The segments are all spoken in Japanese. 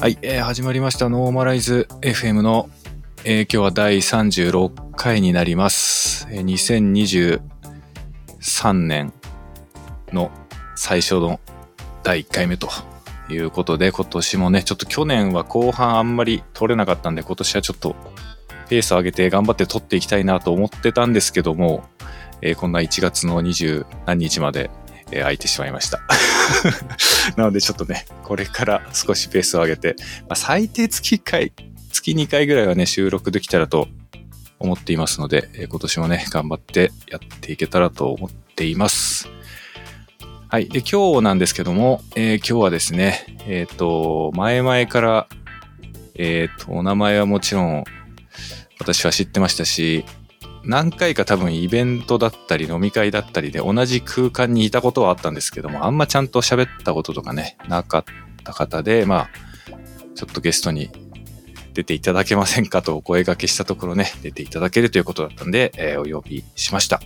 はい、始まりましたノーマライズ FM の、今日は第36回になります。2023年の最初の第1回目ということで、今年もね、ちょっと去年は後半あんまり取れなかったんで、今年はちょっとペースを上げて頑張って取っていきたいなと思ってたんですけども、こんな1月の20何日まで空いてしまいましたなのでちょっとねこれから少しペースを上げて、まあ、最低月2回ぐらいはね収録できたらと思っていますので、今年もね頑張ってやっていけたらと思っています。はい。で、今日なんですけども、今日はですね、前々から、お名前はもちろん私は知ってましたし、何回か多分イベントだったり飲み会だったりで同じ空間にいたことはあったんですけども、あんまちゃんと喋ったこととかねなかった方で、まあちょっとゲストに出ていただけませんかとお声掛けしたところね、出ていただけるということだったんで、お呼びしました。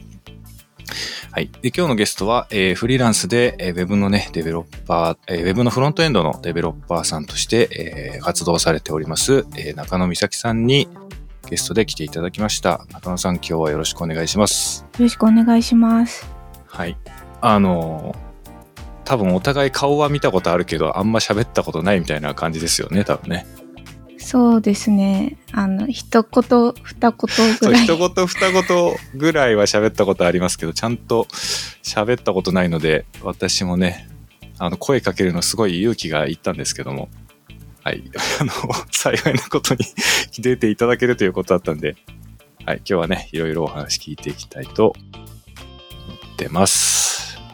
はい。で、今日のゲストは、フリーランスで、Web のねデベロッパー、Web のフロントエンドのデベロッパーさんとして、活動されております、中野美咲さんにゲストで来ていただきました。中野さん、今日はよろしくお願いします。よろしくお願いします。はい。多分お互い顔は見たことあるけどあんま喋ったことないみたいな感じですよね、多分ね。そうですね、一言二言ぐらいそう、一言二言ぐらいは喋ったことありますけどちゃんと喋ったことないので、私もね声かけるのすごい勇気がいったんですけども、はい、幸いなことに出ていただけるということだったんで、はい、今日はねいろいろお話聞いていきたいと思ってます。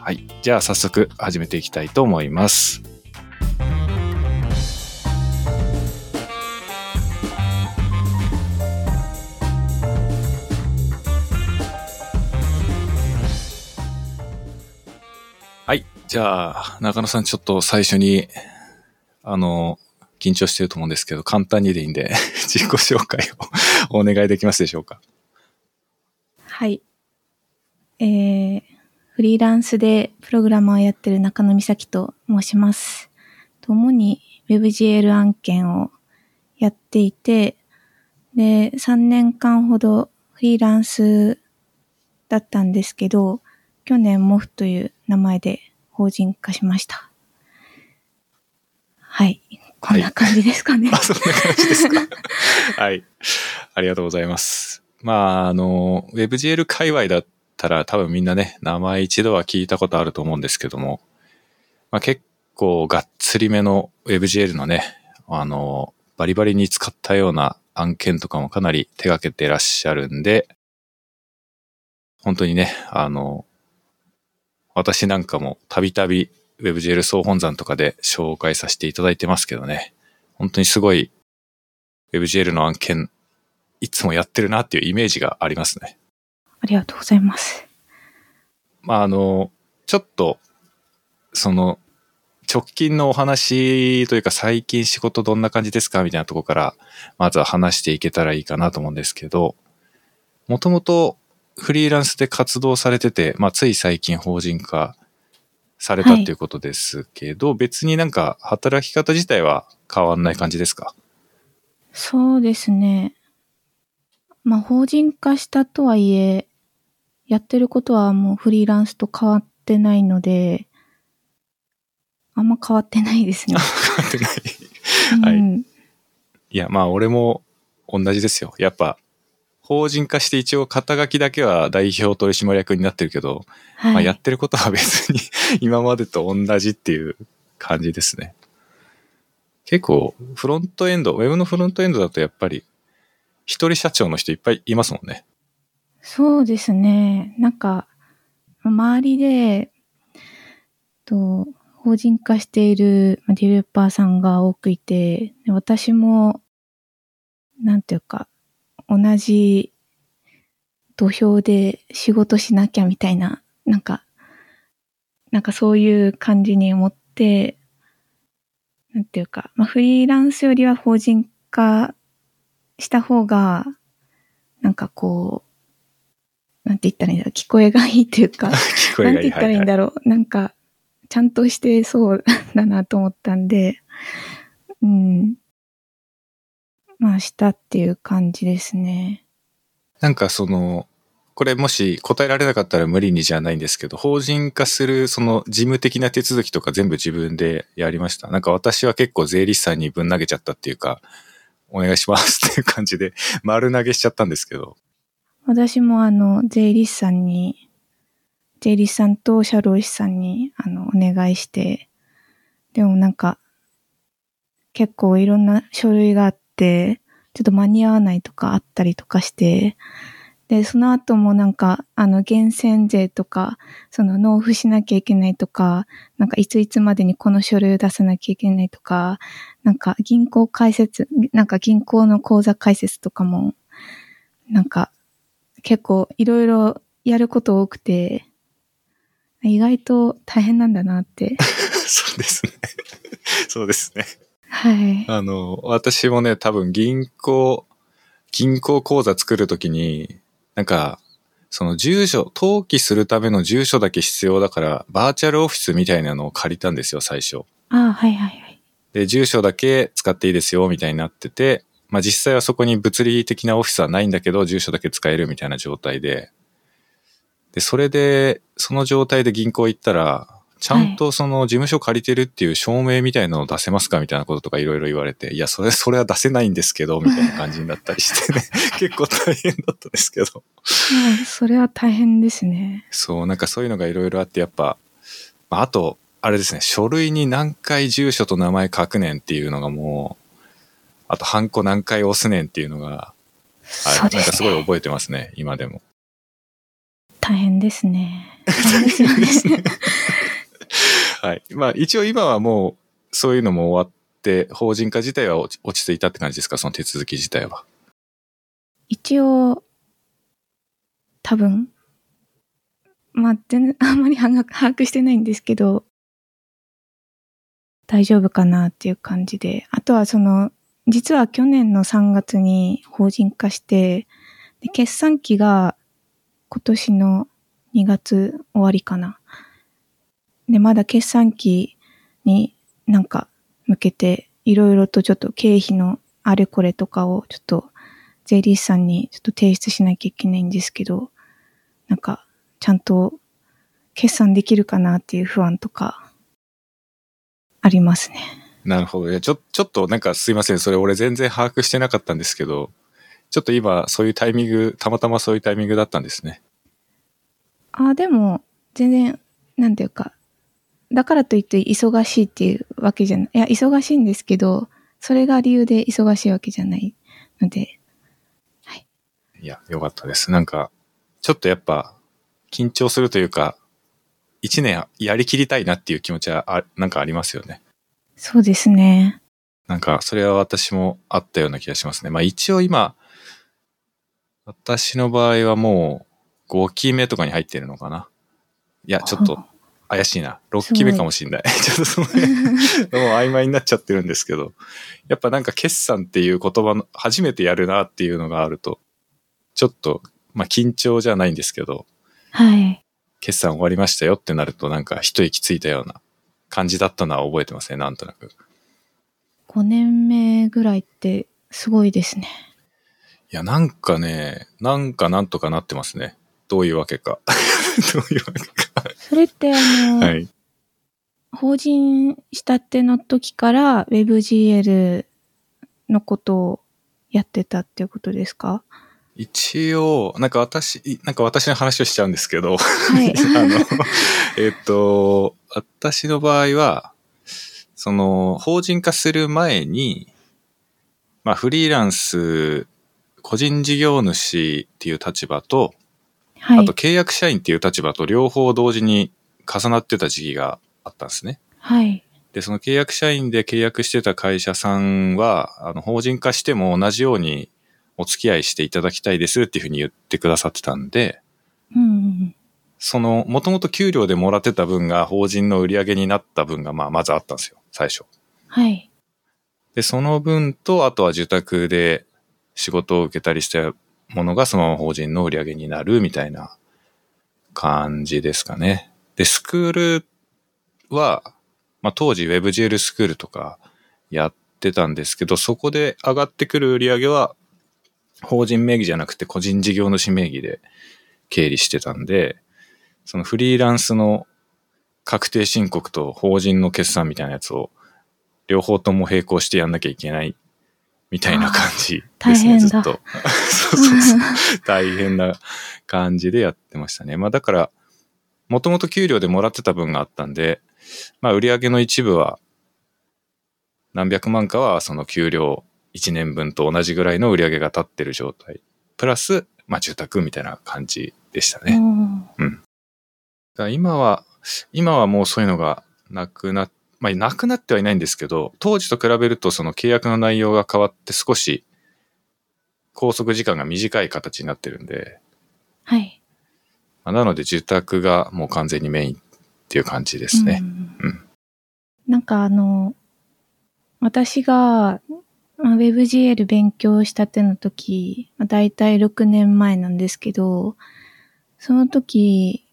はい。じゃあ早速始めていきたいと思います。はい。じゃあ中野さん、ちょっと最初に緊張してると思うんですけど、簡単にでいいんで自己紹介をお願いできますでしょうか。はい、フリーランスでプログラマーやってる中野美咲と申します。主に WebGL 案件をやっていて、で3年間ほどフリーランスだったんですけど、去年 Mof という名前で法人化しました。はい。こんな感じですかね。はい、あ、そんな感じですか。はい。ありがとうございます。まあ、WebGL 界隈だったら多分みんなね、名前一度は聞いたことあると思うんですけども、まあ、結構がっつりめの WebGL のね、バリバリに使ったような案件とかもかなり手がけてらっしゃるんで、本当にね、私なんかもたびたびWebGL 総本山とかで紹介させていただいてますけどね。本当にすごい WebGL の案件、いつもやってるなっていうイメージがありますね。ありがとうございます。まあ、ちょっと、直近のお話というか最近仕事どんな感じですかみたいなところから、まずは話していけたらいいかなと思うんですけど、もともとフリーランスで活動されてて、まあ、つい最近法人化されたということですけど、はい、別になんか働き方自体は変わんない感じですか？そうですね。まあ法人化したとはいえ、やってることはもうフリーランスと変わってないので、あんま変わってないですね。変わってない。はい、うん。いや、まあ俺も同じですよ。やっぱ法人化して一応肩書きだけは代表取締役になってるけど、はい、まあ、やってることは別に今までと同じっていう感じですね。結構フロントエンド、ウェブのフロントエンドだとやっぱり一人社長の人いっぱいいますもんね。そうですね。なんか周りで法人化しているディベロッパーさんが多くいて、私もなんていうか同じ土俵で仕事しなきゃみたいな、なんかそういう感じに思って、なんていうか、まあ、フリーランスよりは法人化した方が、なんかこう、なんて言ったらいいんだろう、聞こえがいいというか、聞こえがいい。なんて言ったらいいんだろう、はいはい、なんか、ちゃんとしてそうだなと思ったんで、まあしたっていう感じですね。なんかそのこれもし答えられなかったら無理にじゃないんですけど、法人化するその事務的な手続きとか全部自分でやりました。なんか私は結構税理士さんにぶん投げちゃったっていうか、お願いしますっていう感じで丸投げしちゃったんですけど、私も税理士さんと社労士さんにお願いして、でもなんか結構いろんな書類があってちょっと間に合わないとかあったりとかして、でその後もなんか源泉税とかその納付しなきゃいけないとか、なんかいついつまでにこの書類を出さなきゃいけないとか、なんか銀行の口座開設とかもなんか結構いろいろやること多くて、意外と大変なんだなって。そうですね。そうですね。はい。私もね、多分銀行口座作るときに、なんか、その登記するための住所だけ必要だから、バーチャルオフィスみたいなのを借りたんですよ、最初。ああ、はいはいはい。で、住所だけ使っていいですよ、みたいになってて、まあ実際はそこに物理的なオフィスはないんだけど、住所だけ使えるみたいな状態で、で、それで、その状態で銀行行ったら、ちゃんとその事務所借りてるっていう証明みたいなのを出せますかみたいなこととかいろいろ言われて、いや、それは出せないんですけど、みたいな感じになったりしてね、結構大変だったんですけど。それは大変ですね。そう、なんかそういうのがいろいろあって、やっぱ、あと、あれですね、書類に何回住所と名前書くねんっていうのがもう、あと、ハンコ何回押すねんっていうのが、なんかすごい覚えてますね、今でも。大変ですね。大変ですね。はい。まあ一応今はもうそういうのも終わって、法人化自体は落ち着いたって感じですか、その手続き自体は。一応、多分、まあ全然あんまり把握してないんですけど、大丈夫かなっていう感じで。あとは実は去年の3月に法人化して、で決算期が今年の2月終わりかな。で、まだ決算期になんか向けていろいろとちょっと経費のあれこれとかをちょっと税理士さんにちょっと提出しなきゃいけないんですけど、なんかちゃんと決算できるかなっていう不安とかありますね。なるほど。いや、ちょっとなんかすいません。それ俺全然把握してなかったんですけど、ちょっと今たまたまそういうタイミングだったんですね。あ、でも全然なんていうか、だからといって忙しいっていうわけじゃない。いや、忙しいんですけど、それが理由で忙しいわけじゃないので、はい。いや、よかったです。なんかちょっとやっぱ緊張するというか、一年やりきりたいなっていう気持ちはなんかありますよね。そうですね。なんかそれは私もあったような気がしますね。まあ一応今。私の場合はもう5期目とかに入ってるのかな。いや、ちょっと怪しいな。6期目かもしんない。ちょっとその辺、もう曖昧になっちゃってるんですけど。やっぱなんか決算っていう言葉の初めてやるなっていうのがあると、ちょっと、まあ緊張じゃないんですけど、はい。決算終わりましたよってなるとなんか一息ついたような感じだったのは覚えてますね、なんとなく。5年目ぐらいってすごいですね。いや、なんかね、なんとかなってますね。どういうわけか。それってはい、法人したての時から WebGL のことをやってたっていうことですか？一応、なんか私の話をしちゃうんですけど、はい、私の場合は、法人化する前に、まあ、フリーランス、個人事業主っていう立場と、はい、あと契約社員っていう立場と両方同時に重なってた時期があったんですね。はい。で、その契約社員で契約してた会社さんは、法人化しても同じようにお付き合いしていただきたいですっていうふうに言ってくださってたんで、うんうん、もともと給料でもらってた分が法人の売り上げになった分が、まあ、まずあったんですよ、最初。はい。で、その分と、あとは受託で、仕事を受けたりしたものがそのまま法人の売り上げになるみたいな感じですかね。で、スクールは、まあ、当時 WebGL スクールとかやっってたんですけど、そこで上がってくる売り上げは法人名義じゃなくて個人事業主名義で経理してたんで、そのフリーランスの確定申告と法人の決算みたいなやつを両方とも並行してやんなきゃいけないみたいな感じですね、ずっと。そう大変な感じでやってましたね。まあだから、もともと給料でもらってた分があったんで、まあ売上の一部は何百万かはその給料1年分と同じぐらいの売上が立ってる状態。プラス、まあ住宅みたいな感じでしたね。うん。だから今はもうそういうのがなくなってはいないんですけど、当時と比べるとその契約の内容が変わって少し拘束時間が短い形になってるんで。はい。なので住宅がもう完全にメインっていう感じですね。うん、なんか私が WebGL 勉強したての時、だいたい6年前なんですけど、その時、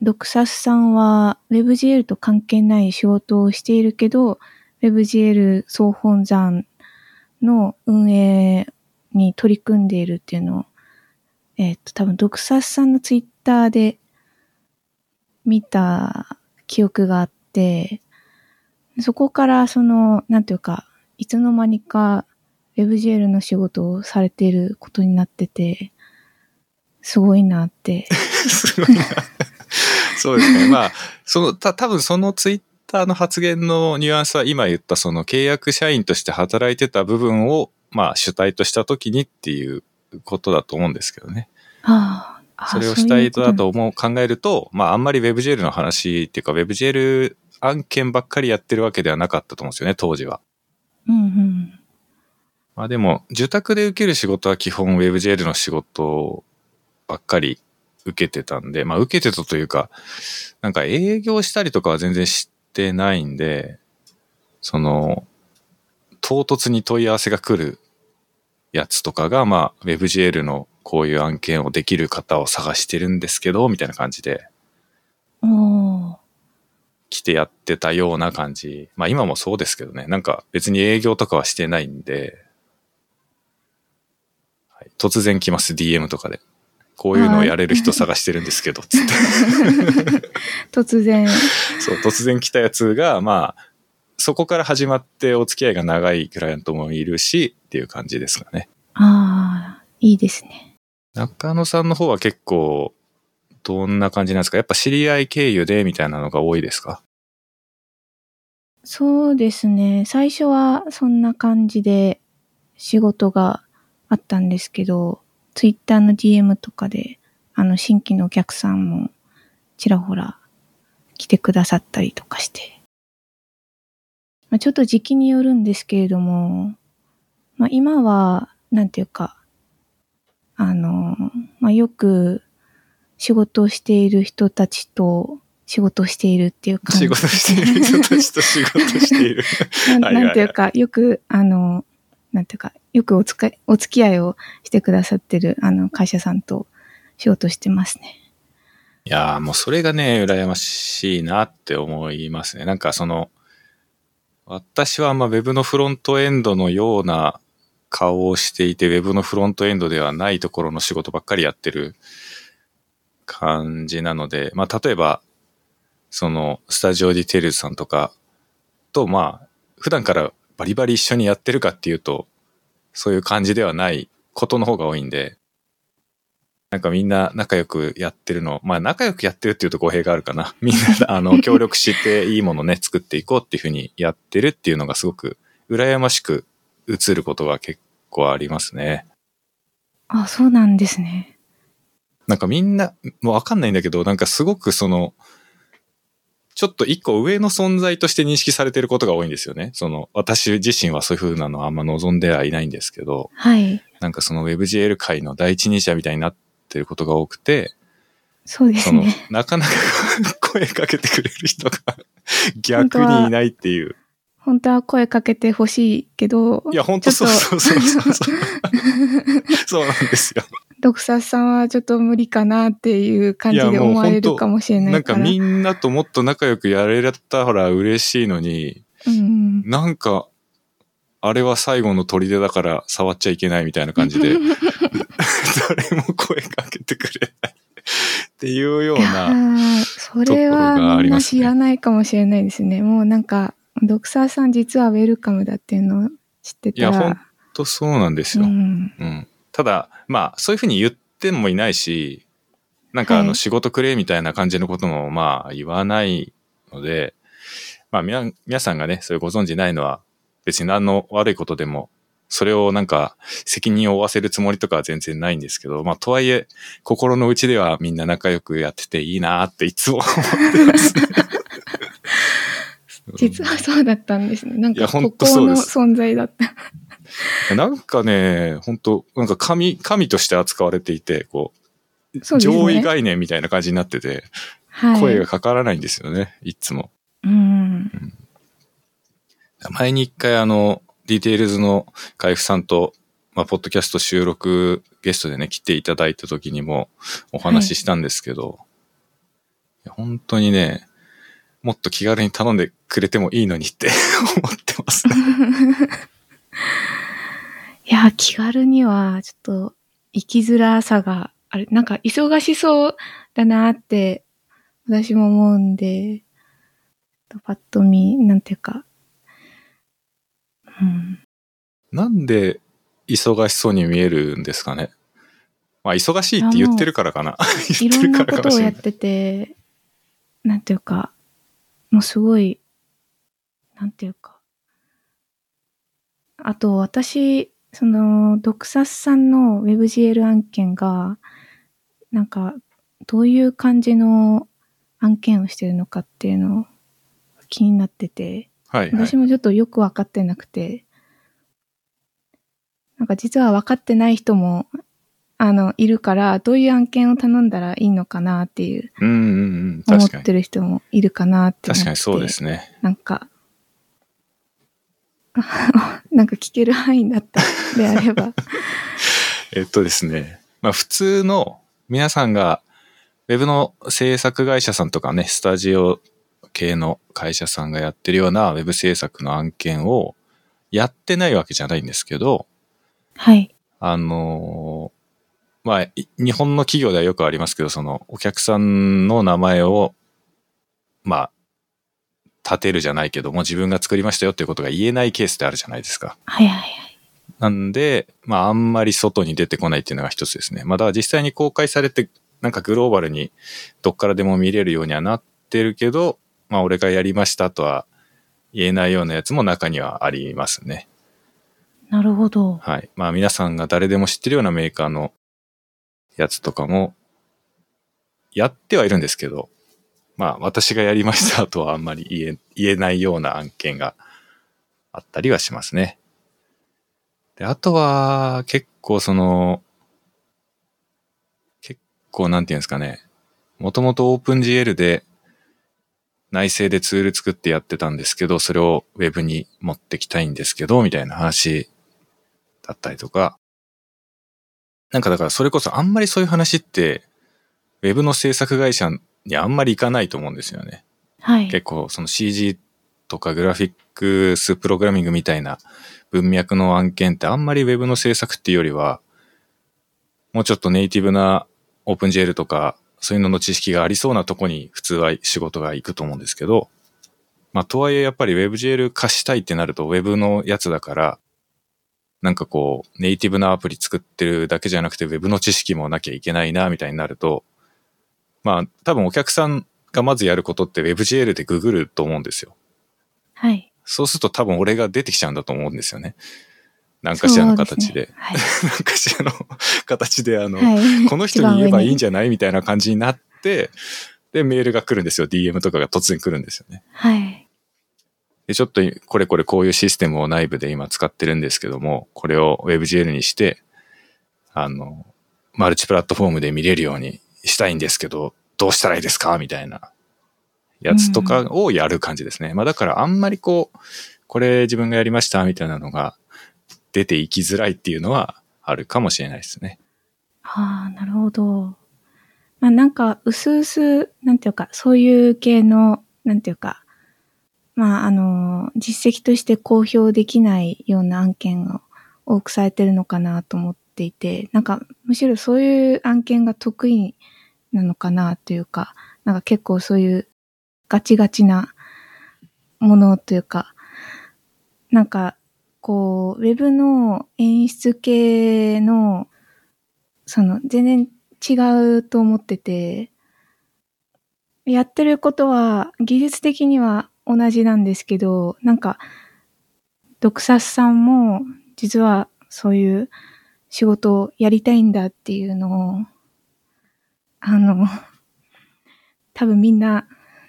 ドクサスさんは WebGL と関係ない仕事をしているけど、WebGL 総本山の運営に取り組んでいるっていうのを、多分ドクサスさんのツイッターで見た記憶があって、そこからなんていうか、いつの間にか WebGL の仕事をされていることになってて、すごいなって。すごいな。そうですね。まあ、多分そのツイッターの発言のニュアンスは今言ったその契約社員として働いてた部分を、まあ主体とした時にっていうことだと思うんですけどね。それを主体だと考えると、まああんまり WebGL の話っていうか WebGL 案件ばっかりやってるわけではなかったと思うんですよね、当時は。うんうん。まあでも、受託で受ける仕事は基本 WebGL の仕事ばっかり受けてたんで、まあ受けてたというか、なんか営業したりとかは全然してないんで、唐突に問い合わせが来るやつとかが、まあ WebGL のこういう案件をできる方を探してるんですけど、みたいな感じで、来てやってたような感じ。まあ今もそうですけどね、なんか別に営業とかはしてないんで、はい、突然来ます、DM とかで。こういうのをやれる人探してるんですけど、つって。突然。そう、突然来たやつが、まあ、そこから始まってお付き合いが長いクライアントもいるし、っていう感じですかね。ああ、いいですね。中野さんの方は結構、どんな感じなんですか？やっぱ知り合い経由でみたいなのが多いですか？そうですね。最初はそんな感じで仕事があったんですけど、ツイッターの DM とかで、新規のお客さんもちらほら来てくださったりとかして。まあ、ちょっと時期によるんですけれども、まあ今は、なんていうか、まあよく仕事をしている人たちと仕事をしているっていう感じ。仕事している人たちと仕事している。なんていうか、よく、なんていうか、よくお付き合いをしてくださってる会社さんと仕事してますね。いやー、もうそれがね、羨ましいなって思いますね。なんか私はウェブのフロントエンドのような顔をしていて、ウェブのフロントエンドではないところの仕事ばっかりやってる感じなので、まあ例えばスタジオディテールズさんとかとまあ普段からバリバリ一緒にやってるかっていうと、そういう感じではないことの方が多いんで、なんかみんな仲良くやってるの、まあ仲良くやってるっていうと語弊があるかな。みんな協力していいものね、作っていこうっていうふうにやってるっていうのがすごく羨ましく映ることが結構ありますね。あ、そうなんですね。なんかみんな、もうわかんないんだけど、なんかすごくちょっと一個上の存在として認識されていることが多いんですよね。私自身はそういう風なのはあんま望んではいないんですけど、はい。なんかWebGL 界の第一人者みたいになってることが多くて、そうですね。なかなか声かけてくれる人が逆にいないっていう。本当は声かけてほしいけど、いや、本当そう。そうなんですよ。ドクサスさんはちょっと無理かなっていう感じで思われるかもしれないから。なんかみんなともっと仲良くやれたら嬉しいのに、うん、なんかあれは最後の砦だから触っちゃいけないみたいな感じで誰も声かけてくれないっていうようなところがありますね。それはみんな知らないかもしれないですね。もうなんかドクサーさん実はウェルカムだっていうのを知ってたら、いや本当そうなんですよ、うんうん、ただまあそういうふうに言ってもいないし、なんか仕事くれみたいな感じのこともまあ言わないので、まあ皆さんがねそれご存じないのは別に何の悪いことでもそれをなんか責任を負わせるつもりとかは全然ないんですけど、まあとはいえ心の内ではみんな仲良くやってていいなっていつも思ってますね実はそうだったんですね。なんか孤高の存在だったなんかね本当なんか神として扱われていて、こう、そうですね、上位概念みたいな感じになってて、はい、声がかからないんですよねいつも。うん、前に一回ディテールズの海部さんと、まあ、ポッドキャスト収録ゲストでね来ていただいた時にもお話ししたんですけど、はい、いや本当にねもっと気軽に頼んでくれてもいいのにって思ってますねいや気軽にはちょっと生きづらさがあれ、なんか忙しそうだなって私も思うんで、パッと見なんていうか、うん、なんで忙しそうに見えるんですかね。まあ忙しいって言ってるからかな。言ってるからかもしれない。いろんなことをやってて、なんていうか、もうすごいなんていうか、あと私そのドクサスさんの WebGL 案件がなんかどういう感じの案件をしてるのかっていうのを気になってて、はいはい、私もちょっとよく分かってなくて、なんか実は分かってない人もいるから、どういう案件を頼んだらいいのかなっていう、思ってる人もいるかなって思って、確かにそうですね。なんかなんか聞ける範囲だったであればですね、まあ普通の皆さんがウェブの制作会社さんとかねスタジオ系の会社さんがやってるようなウェブ制作の案件をやってないわけじゃないんですけど、はい。まあ、日本の企業ではよくありますけど、そのお客さんの名前を、まあ、立てるじゃないけども、自分が作りましたよっていうことが言えないケースってあるじゃないですか。はいはいはい。なんで、まあ、あんまり外に出てこないっていうのが一つですね。まあ、だから実際に公開されて、なんかグローバルにどっからでも見れるようにはなってるけど、まあ、俺がやりましたとは言えないようなやつも中にはありますね。なるほど。はい。まあ、皆さんが誰でも知ってるようなメーカーのやつとかもやってはいるんですけど、まあ、私がやりましたとはあんまり言えないような案件があったりはしますね。で、あとは、結構なんていうんですかね。もともと OpenGL で内製でツール作ってやってたんですけど、それを Web に持ってきたいんですけど、みたいな話だったりとか。なんかだからそれこそあんまりそういう話って、Web の制作会社にあんまり行かないと思うんですよね。はい。結構その CG とかグラフィックスプログラミングみたいな文脈の案件ってあんまり Web の制作っていうよりは、もうちょっとネイティブな OpenGL とか、そういうのの知識がありそうなとこに普通は仕事が行くと思うんですけど、まあとはいえやっぱり WebGL 化したいってなると Web のやつだから、なんかこうネイティブなアプリ作ってるだけじゃなくて Web の知識もなきゃいけないなみたいになると、まあ多分お客さんがまずやることって WebGL でググると思うんですよ。はい。そうすると多分俺が出てきちゃうんだと思うんですよね。何かしらの形で、はい、何かしらの形ではい、この人に言えばいいんじゃないみたいな感じになって、で、メールが来るんですよ。DM とかが突然来るんですよね。はい。で、ちょっとこういうシステムを内部で今使ってるんですけども、これを WebGL にして、マルチプラットフォームで見れるようにしたいんですけど、どうしたらいいですかみたいなやつとかをやる感じですね。まあだからあんまりこれ自分がやりましたみたいなのが、出ていきづらいっていうのはあるかもしれないですね。ああ、なるほど。まあなんか薄々なんていうかそういう系のなんていうかまあ実績として公表できないような案件が多くされてるのかなと思っていて、なんかむしろそういう案件が得意なのかなというか、なんか結構そういうガチガチなものというか、なんかこうウェブの演出系のその全然違うと思ってて、やってることは技術的には同じなんですけど、なんか毒殺さんも実はそういう仕事をやりたいんだっていうのを多分みんな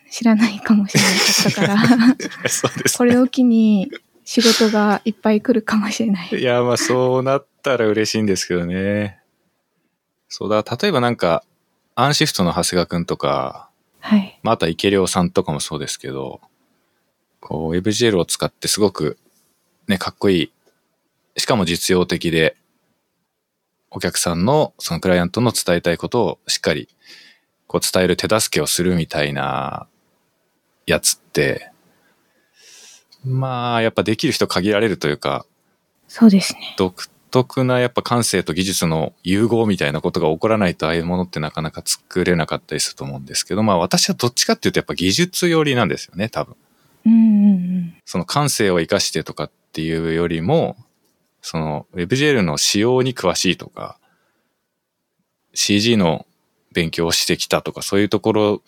知らないかもしれなかったからそうです、ね、これを機に仕事がいっぱい来るかもしれない。いや、まあそうなったら嬉しいんですけどね。そうだ、例えばなんかアンシフトの長谷川くんとか、はい、また池良さんとかもそうですけど、こう WebGL を使ってすごくね、かっこいい、しかも実用的で、お客さんのそのクライアントの伝えたいことをしっかりこう伝える手助けをするみたいなやつって、まあやっぱできる人限られるというか、そうですね。独特なやっぱ感性と技術の融合みたいなことが起こらないと、ああいうものってなかなか作れなかったりすると思うんですけど、まあ私はどっちかっていうとやっぱ技術寄りなんですよね、多分。うんうんうん。その感性を生かしてとかっていうよりも、その WebGL の仕様に詳しいとか CG の勉強をしてきたとか、そういうところ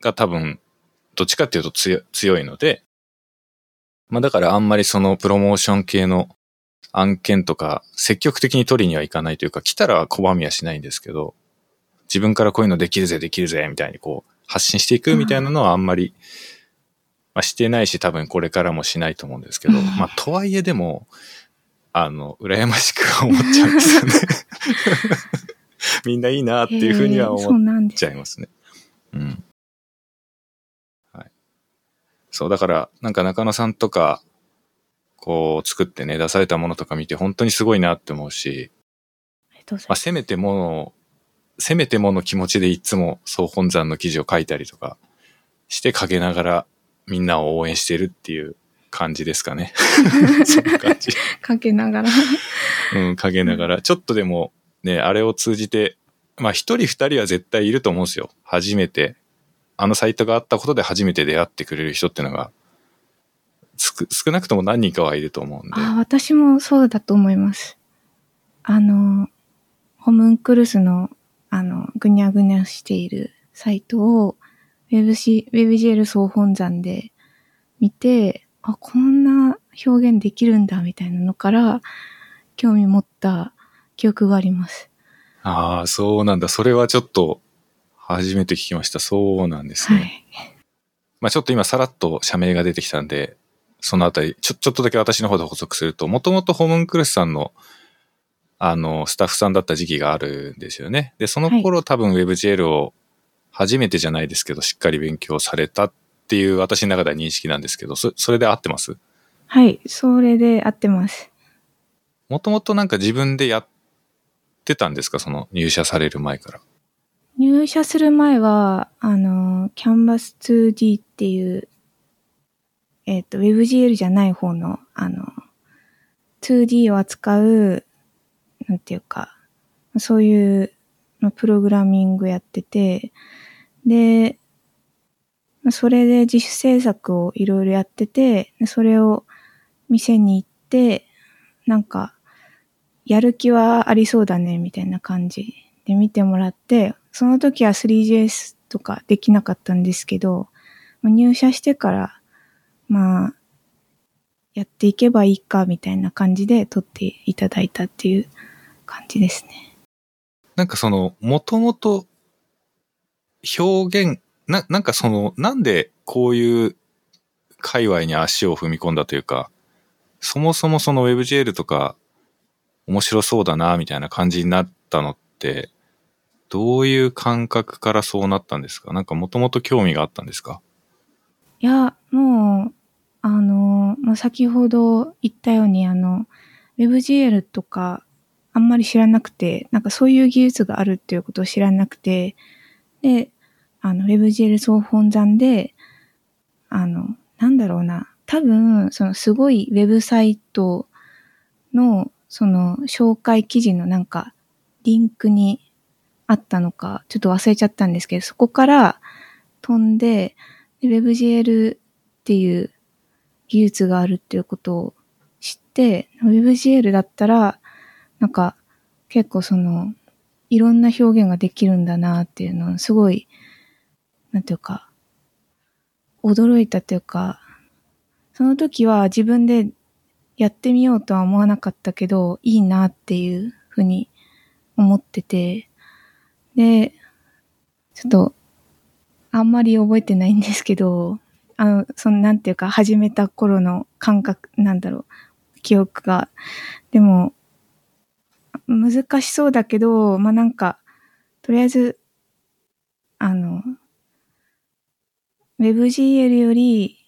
が多分どっちかっていうと強いので、まあだからあんまりそのプロモーション系の案件とか積極的に取りにはいかないというか、来たら拒みはしないんですけど、自分からこういうのできるぜみたいにこう発信していくみたいなのはあんまり、まあ、してないし、多分これからもしないと思うんですけど、まあとはいえでも羨ましく思っちゃうんですよね。みんないいなっていうふうには思っちゃいますね。うん。はい。そう、だから、なんか中野さんとか、こう作ってね、出されたものとか見て、本当にすごいなって思うし、まあ、せめてもの気持ちでいつも総本山の記事を書いたりとかして、陰ながらみんなを応援してるっていう感じですかねその感じ陰ながらうん、陰ながらちょっとでもね、あれを通じて、まあ一人二人は絶対いると思うんですよ。初めてあのサイトがあったことで初めて出会ってくれる人ってのが少なくとも何人かはいると思うんで。あ、私もそうだと思います。ホムンクルスのぐにゃぐにゃしているサイトを WebGL 総本山で見て、あ、こんな表現できるんだみたいなのから興味持った記憶があります。ああ、そうなんだ。それはちょっと初めて聞きました。そうなんですね。はい、まあちょっと今さらっと社名が出てきたんで、そのあたりちょっとだけ私の方で補足すると、もともとホムンクルスさんのスタッフさんだった時期があるんですよね。で、その頃、はい、多分 WebGL を初めてじゃないですけどしっかり勉強されたっていう私の中では認識なんですけど、それで合ってます？はい、それで合ってます。もともとなんか自分でやってたんですか？その入社される前から。入社する前は、キャンバス 2D っていう、WebGL じゃない方の、2D を扱う、なんていうか、そういう、プログラミングやってて、で、それで自主制作をいろいろやってて、それを店に行って、なんか、やる気はありそうだね、みたいな感じで見てもらって、その時は 3JS とかできなかったんですけど、入社してから、まあ、やっていけばいいか、みたいな感じで撮っていただいたっていう感じですね。なんかもともと表現、なんかなんでこういう界隈に足を踏み込んだというか、そもそもその WebGL とか面白そうだなみたいな感じになったのって、どういう感覚からそうなったんですか？なんかもともと興味があったんですか？いや、もう、先ほど言ったように、WebGL とかあんまり知らなくて、なんかそういう技術があるっていうことを知らなくて、で、WebGL 総本山で、なんだろうな、多分、そのすごいウェブサイトの、その紹介記事のなんか、リンクにあったのか、ちょっと忘れちゃったんですけど、そこから飛んで、WebGL っていう技術があるっていうことを知って、WebGL だったら、なんか、結構その、いろんな表現ができるんだなっていうのをすごい、なんていうか、驚いたというか、その時は自分でやってみようとは思わなかったけど、いいなっていうふうに思ってて、で、ちょっと、あんまり覚えてないんですけど、そのなんていうか、始めた頃の感覚、なんだろう、記憶が。でも、難しそうだけど、まあ、なんか、とりあえず、WebGL より、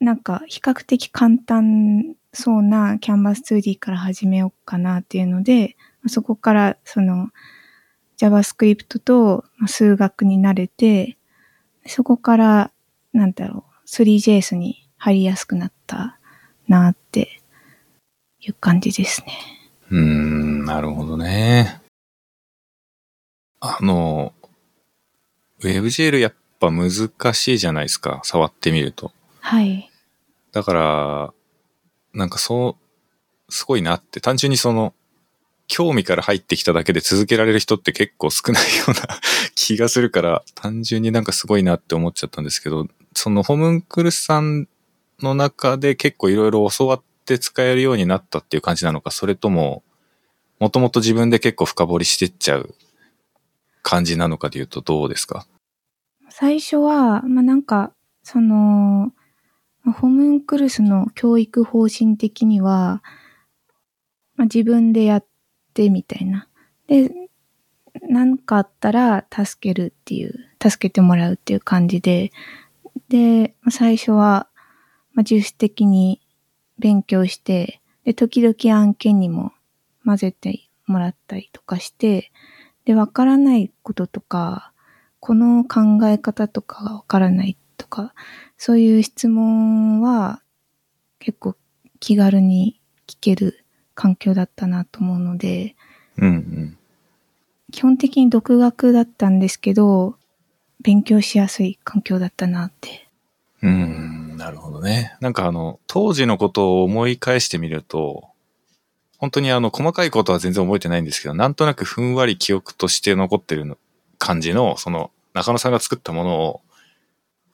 なんか、比較的簡単そうな Canvas 2D から始めようかなっていうので、そこから、その、JavaScript と数学に慣れて、そこから、なんだろう、3JS に入りやすくなったなっていう感じですね。なるほどね。WebGL やっぱ難しいじゃないですか、触ってみると。はい。だから、なんかすごいなって、単純にその、興味から入ってきただけで続けられる人って結構少ないような気がするから、単純になんかすごいなって思っちゃったんですけど、そのホムンクルさんの中で結構いろいろ教わって使えるようになったっていう感じなのか、それとも、もともと自分で結構深掘りしてっちゃう感じなのかでいうとどうですか？最初は、まあ、なんか、その、ホムンクルスの教育方針的には、まあ、自分でやって、みたいな。で、なんかあったら助けてもらうっていう感じで、で、最初は、自主的に勉強して、で、時々案件にも混ぜてもらったりとかして、で、わからないこととか、この考え方とかがわからないとか、そういう質問は結構気軽に聞ける環境だったなと思うので、うんうん、基本的に独学だったんですけど、勉強しやすい環境だったなって。なるほどね。なんか当時のことを思い返してみると、本当に細かいことは全然覚えてないんですけど、なんとなくふんわり記憶として残ってる感じの、その中野さんが作ったものを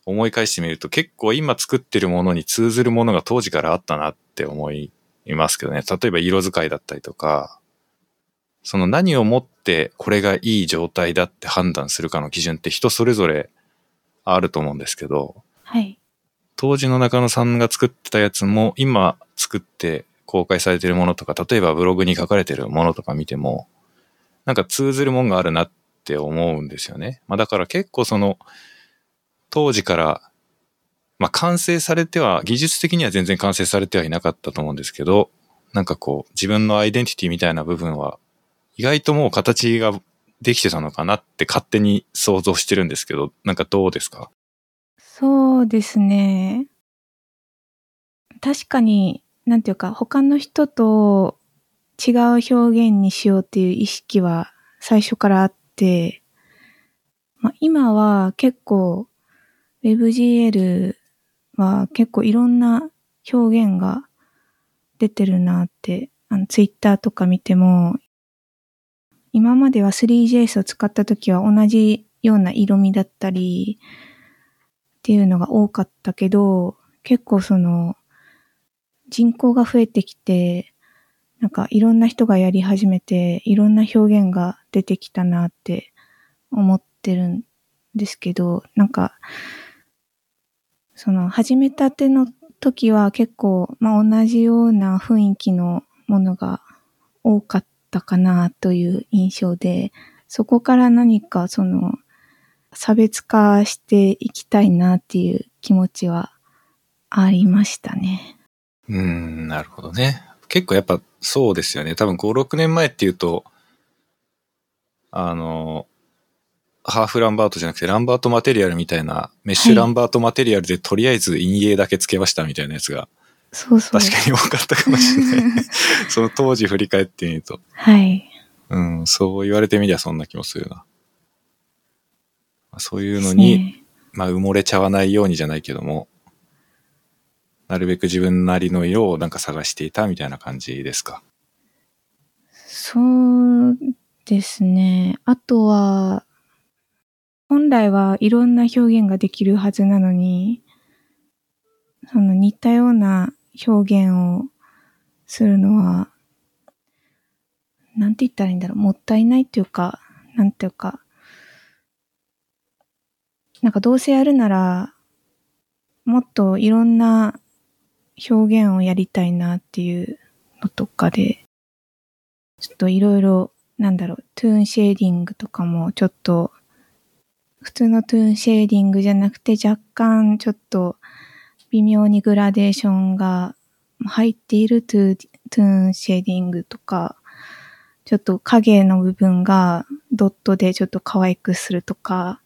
思い返してみると、結構今作ってるものに通ずるものが当時からあったなって思い、いますけどね。例えば色使いだったりとか、その何をもってこれがいい状態だって判断するかの基準って人それぞれあると思うんですけど、はい、当時の中野さんが作ってたやつも今作って公開されてるものとか、例えばブログに書かれてるものとか見てもなんか通ずるもんがあるなって思うんですよね。まあ、だから結構その当時からまあ完成されては、技術的には全然完成されてはいなかったと思うんですけど、なんかこう自分のアイデンティティみたいな部分は意外ともう形ができてたのかなって勝手に想像してるんですけど、なんかどうですか？そうですね。確かに、なんていうか他の人と違う表現にしようっていう意識は最初からあって、まあ、今は結構 WebGLは結構いろんな表現が出てるなって、ツイッターとか見ても、今までは 3JS を使った時は同じような色味だったりっていうのが多かったけど、結構その人口が増えてきて、なんかいろんな人がやり始めて、いろんな表現が出てきたなって思ってるんですけど、なんか、その始めたての時は結構、まあ、同じような雰囲気のものが多かったかなという印象で、そこから何かその差別化していきたいなっていう気持ちはありましたね。なるほどね。結構やっぱそうですよね。多分5、6年前っていうと、ハーフランバートじゃなくてランバートマテリアルみたいな、メッシュランバートマテリアルでとりあえず陰影だけつけましたみたいなやつが、そうそう、確かに多かったかもしれないその当時振り返ってみると、はい、うん、そう言われてみりゃそんな気もするな。そういうのに、ね、まあ、埋もれちゃわないようにじゃないけども、なるべく自分なりの色をなんか探していたみたいな感じですか。そうですね。あとは本来はいろんな表現ができるはずなのに、その似たような表現をするのは、なんて言ったらいいんだろう、もったいないというか、なんていうか、なんかどうせやるなら、もっといろんな表現をやりたいなっていうのとかで、ちょっといろいろ、なんだろう、トゥーンシェーディングとかもちょっと、普通のトゥーンシェーディングじゃなくて若干ちょっと、微妙にグラデーションが入っているトゥーンシェーディングとか、ちょっと影の部分がドットでちょっと可愛くするとか、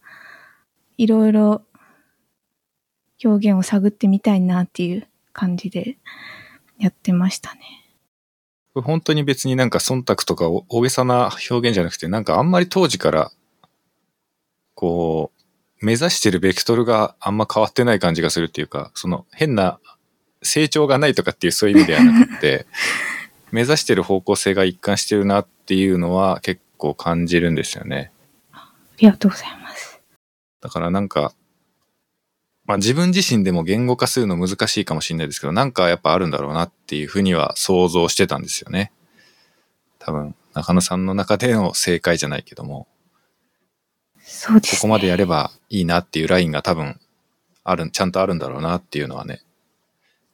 いろいろ表現を探ってみたいなっていう感じでやってましたね。本当に別になんか忖度とか大げさな表現じゃなくて、なんかあんまり当時からこう、目指してるベクトルがあんま変わってない感じがするっていうか、その変な成長がないとかっていうそういう意味ではなくて目指してる方向性が一貫してるなっていうのは結構感じるんですよね。ありがとうございます。だからなんか、まあ、自分自身でも言語化するの難しいかもしれないですけど、なんかやっぱあるんだろうなっていうふうには想像してたんですよね。多分中野さんの中での正解じゃないけども、そうですね、ここまでやればいいなっていうラインが多分ある、ちゃんとあるんだろうなっていうのはね。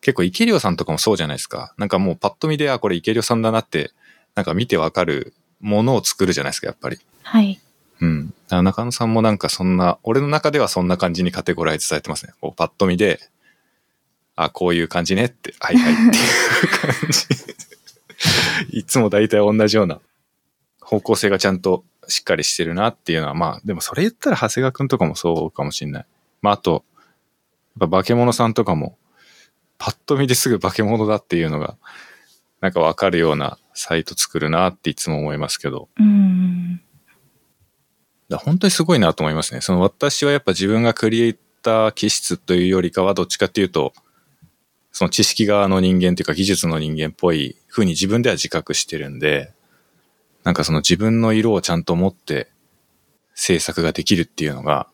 結構池亮さんとかもそうじゃないですか。なんかもうパッと見で、あ、これ池亮さんだなってなんか見てわかるものを作るじゃないですか、やっぱり。はい。うん。だから中野さんもなんかそんな、俺の中ではそんな感じにカテゴライズされてますね。こうパッと見で、あ、こういう感じねって、はいはいっていう感じ。いつも大体同じような方向性がちゃんとしっかりしてるなっていうのは、まあでもそれ言ったら長谷川くんとかもそうかもしれない。まああとやっぱ化け物さんとかもパッと見ですぐ化け物だっていうのがなんかわかるようなサイト作るなっていつも思いますけど、だ本当にすごいなと思いますね。その私はやっぱ自分がクリエイター気質というよりかはどっちかっていうとその知識側の人間というか技術の人間っぽい風に自分では自覚してるんで。なんかその自分の色をちゃんと持って制作ができるっていうのが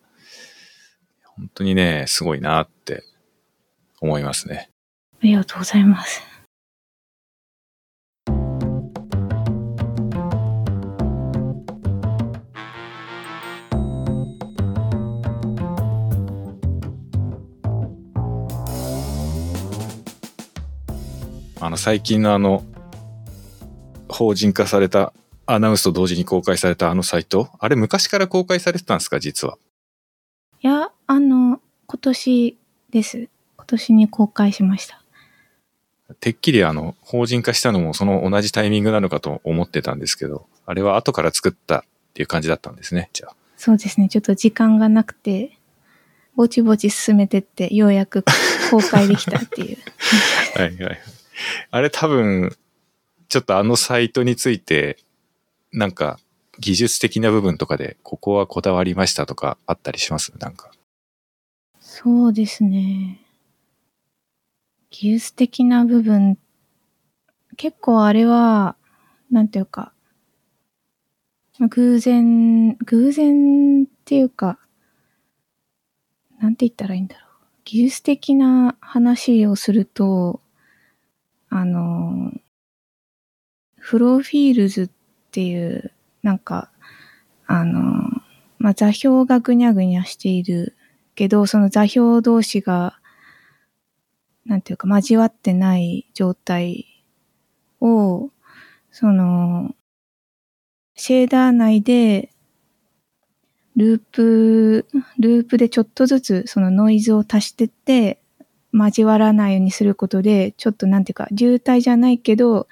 本当にね、すごいなって思いますね。ありがとうございます。最近の法人化されたアナウンスと同時に公開されたサイト、あれ昔から公開されてたんですか、実は。いや、今年です。今年に公開しました。てっきり法人化したのもその同じタイミングなのかと思ってたんですけど、あれは後から作ったっていう感じだったんですね、じゃあ。そうですね、ちょっと時間がなくて、ぼちぼち進めてって、ようやく公開できたっていう。はいはい。あれ多分、ちょっとサイトについて、なんか技術的な部分とかでここはこだわりましたとかあったりします？なんかそうですね、技術的な部分結構あれはなんていうか偶然っていうかなんて言ったらいいんだろう、技術的な話をするとフローフィールズっていうなんかまあ、座標がぐにゃぐにゃしているけどその座標同士がなんていうか交わってない状態をそのシェーダー内でループでちょっとずつそのノイズを足してって交わらないようにすることでちょっとなんていうか流体じゃないけど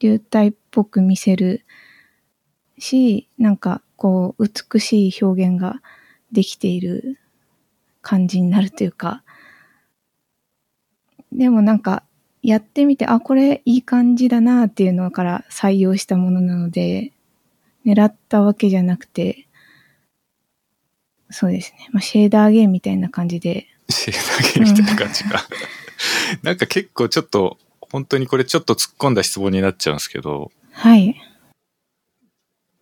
流体っぽく見せるし、なんかこう美しい表現ができている感じになるというか、でもなんかやってみて、あ、これいい感じだなっていうのから採用したものなので、狙ったわけじゃなくて、そうですね、まあ、シェーダーゲームみたいな感じで。シェーダーゲームみたいな感じか、うん、なんか結構ちょっと本当にこれちょっと突っ込んだ質問になっちゃうんですけど、はい、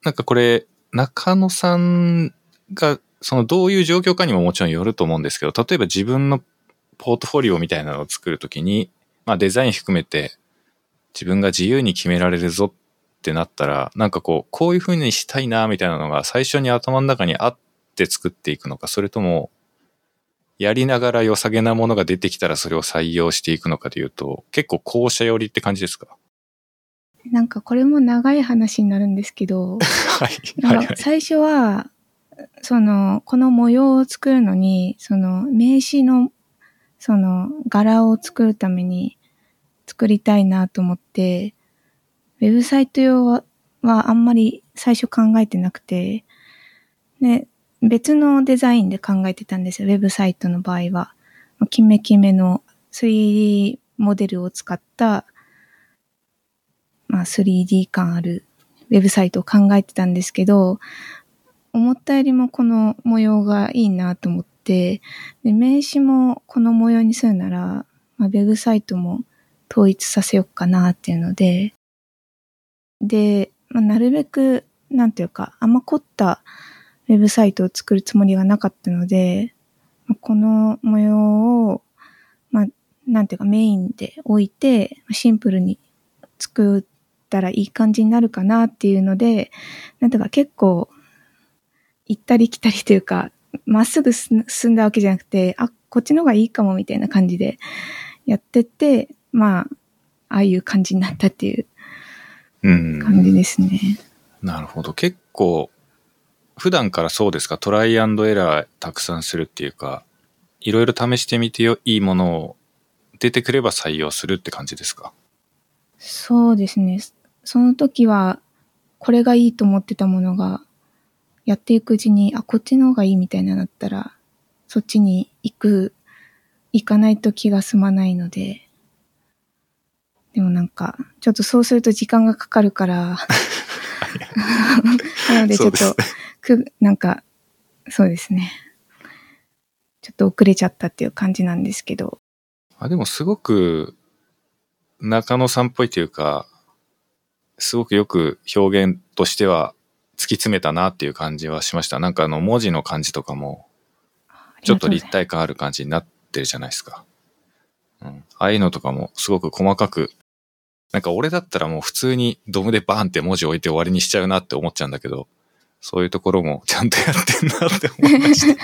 なんかこれ中野さんがそのどういう状況かにももちろんよると思うんですけど、例えば自分のポートフォリオみたいなのを作るときに、まあデザイン含めて自分が自由に決められるぞってなったら、なんかこういう風にしたいなみたいなのが最初に頭の中にあって作っていくのか、それともやりながら良さげなものが出てきたらそれを採用していくのかというと、結構後者寄りって感じですか？なんかこれも長い話になるんですけど、はい、なんか最初はそのこの模様を作るのに、その名刺のその柄を作るために作りたいなと思って、ウェブサイト用はあんまり最初考えてなくて、で別のデザインで考えてたんですよ。ウェブサイトの場合はキメキメの 3D モデルを使った、まあ、3D 感あるウェブサイトを考えてたんですけど、思ったよりもこの模様がいいなと思って、で名刺もこの模様にするなら、まあ、ウェブサイトも統一させようかなっていうので、まあ、なるべくなんていうかあんま凝ったウェブサイトを作るつもりがなかったので、この模様を、まあ、なんていうかメインで置いてシンプルに作ったらいい感じになるかなっていうので、なんていうか結構行ったり来たりというか、まっすぐ進んだわけじゃなくて、あ、こっちの方がいいかもみたいな感じでやってって、まあ、ああいう感じになったっていう感じですね。なるほど。結構、普段からそうですか、トライアンドエラーたくさんするっていうか、いろいろ試してみてよ、いいものを出てくれば採用するって感じですか？そうですね。その時は、これがいいと思ってたものが、やっていくうちに、あ、こっちの方がいいみたいなのだったら、そっちに行かないと気が済まないので。でもなんか、ちょっとそうすると時間がかかるから、なのでちょっと、なんか、そうですね。ちょっと遅れちゃったっていう感じなんですけど。あ、でもすごく、中野さんっぽいというか、すごくよく表現としては、突き詰めたなっていう感じはしました。なんか文字の感じとかもちょっと立体感ある感じになってるじゃないですか。うん、ああいうのとかもすごく細かく、なんか俺だったらもう普通にドムでバーンって文字置いて終わりにしちゃうなって思っちゃうんだけど、そういうところもちゃんとやってんなって思いまし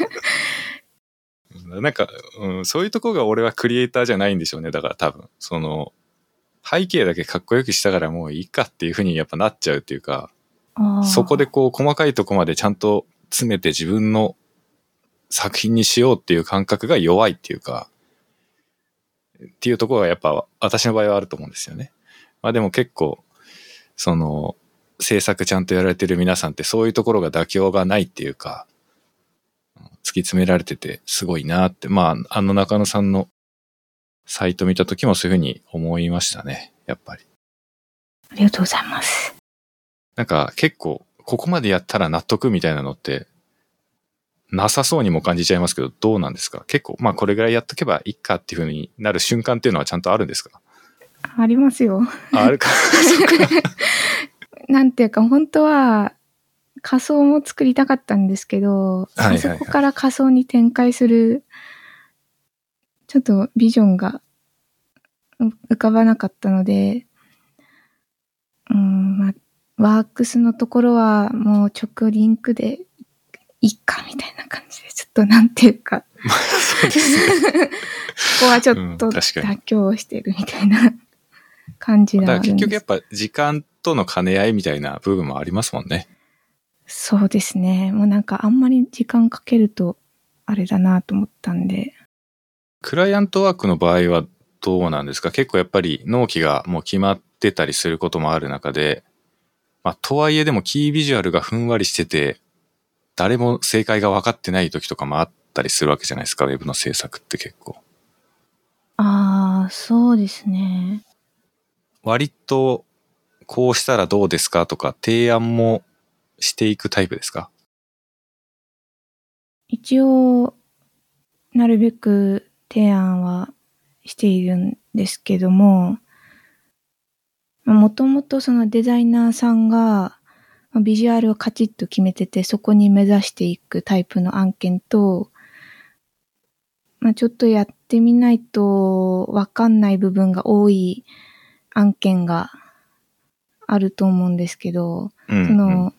た。なんか、うん、そういうところが俺はクリエイターじゃないんでしょうね。だから多分その背景だけかっこよくしたからもういいかっていうふうにやっぱなっちゃうっていうか。そこで細かいとこまでちゃんと詰めて自分の作品にしようっていう感覚が弱いっていうか、っていうところがやっぱ私の場合はあると思うんですよね。まあでも結構、その制作ちゃんとやられてる皆さんってそういうところが妥協がないっていうか、突き詰められててすごいなって、まあ中野さんのサイト見た時もそういうふうに思いましたね、やっぱり。ありがとうございます。なんか結構ここまでやったら納得みたいなのってなさそうにも感じちゃいますけど、どうなんですか？結構まあこれぐらいやっとけばいいかっていう風になる瞬間っていうのはちゃんとあるんですか？ありますよ。あるか。なんていうか本当は仮想も作りたかったんですけど、はいはいはい、そこから仮想に展開するちょっとビジョンが浮かばなかったので、まあワークスのところはもう直リンクでいいかみたいな感じで、ちょっとなんていうかそうですね、ここはちょっと妥協してるみたいな感じではあるんです。だから結局やっぱ時間との兼ね合いみたいな部分もありますもんね。そうですね。もうなんかあんまり時間かけるとあれだなと思ったんで。クライアントワークの場合はどうなんですか？結構やっぱり納期がもう決まってたりすることもある中で、まあ、とはいえでもキービジュアルがふんわりしてて、誰も正解が分かってない時とかもあったりするわけじゃないですか、ウェブの制作って結構。ああ、そうですね。割とこうしたらどうですかとか提案もしていくタイプですか？一応なるべく提案はしているんですけども、もともとそのデザイナーさんがビジュアルをカチッと決めてて、そこに目指していくタイプの案件と、ちょっとやってみないとわかんない部分が多い案件があると思うんですけど、うんうん、その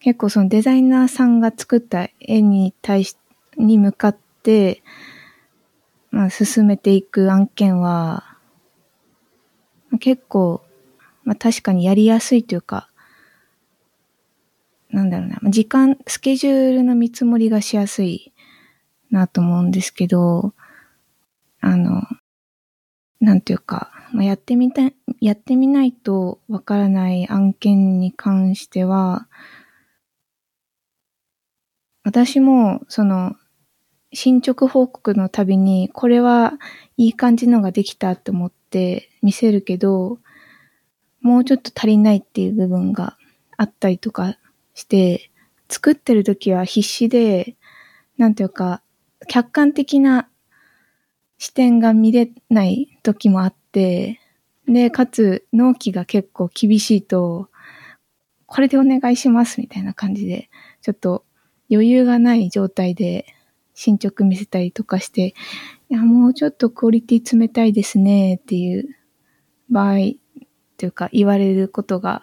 結構そのデザイナーさんが作った絵に対しに向かって、進めていく案件は結構、確かにやりやすいというか、なんだろうな、時間、スケジュールの見積もりがしやすいなと思うんですけど、なんていうか、やってみないとわからない案件に関しては、私もその進捗報告のたびにこれはいい感じのができたと思って見せるけど、もうちょっと足りないっていう部分があったりとかして、作ってる時は必死で、なんていうか客観的な視点が見れない時もあって、で、かつ納期が結構厳しいと、これでお願いしますみたいな感じで、ちょっと余裕がない状態で進捗見せたりとかして、いや、もうちょっとクオリティ詰めたいですねっていう場合というか言われることが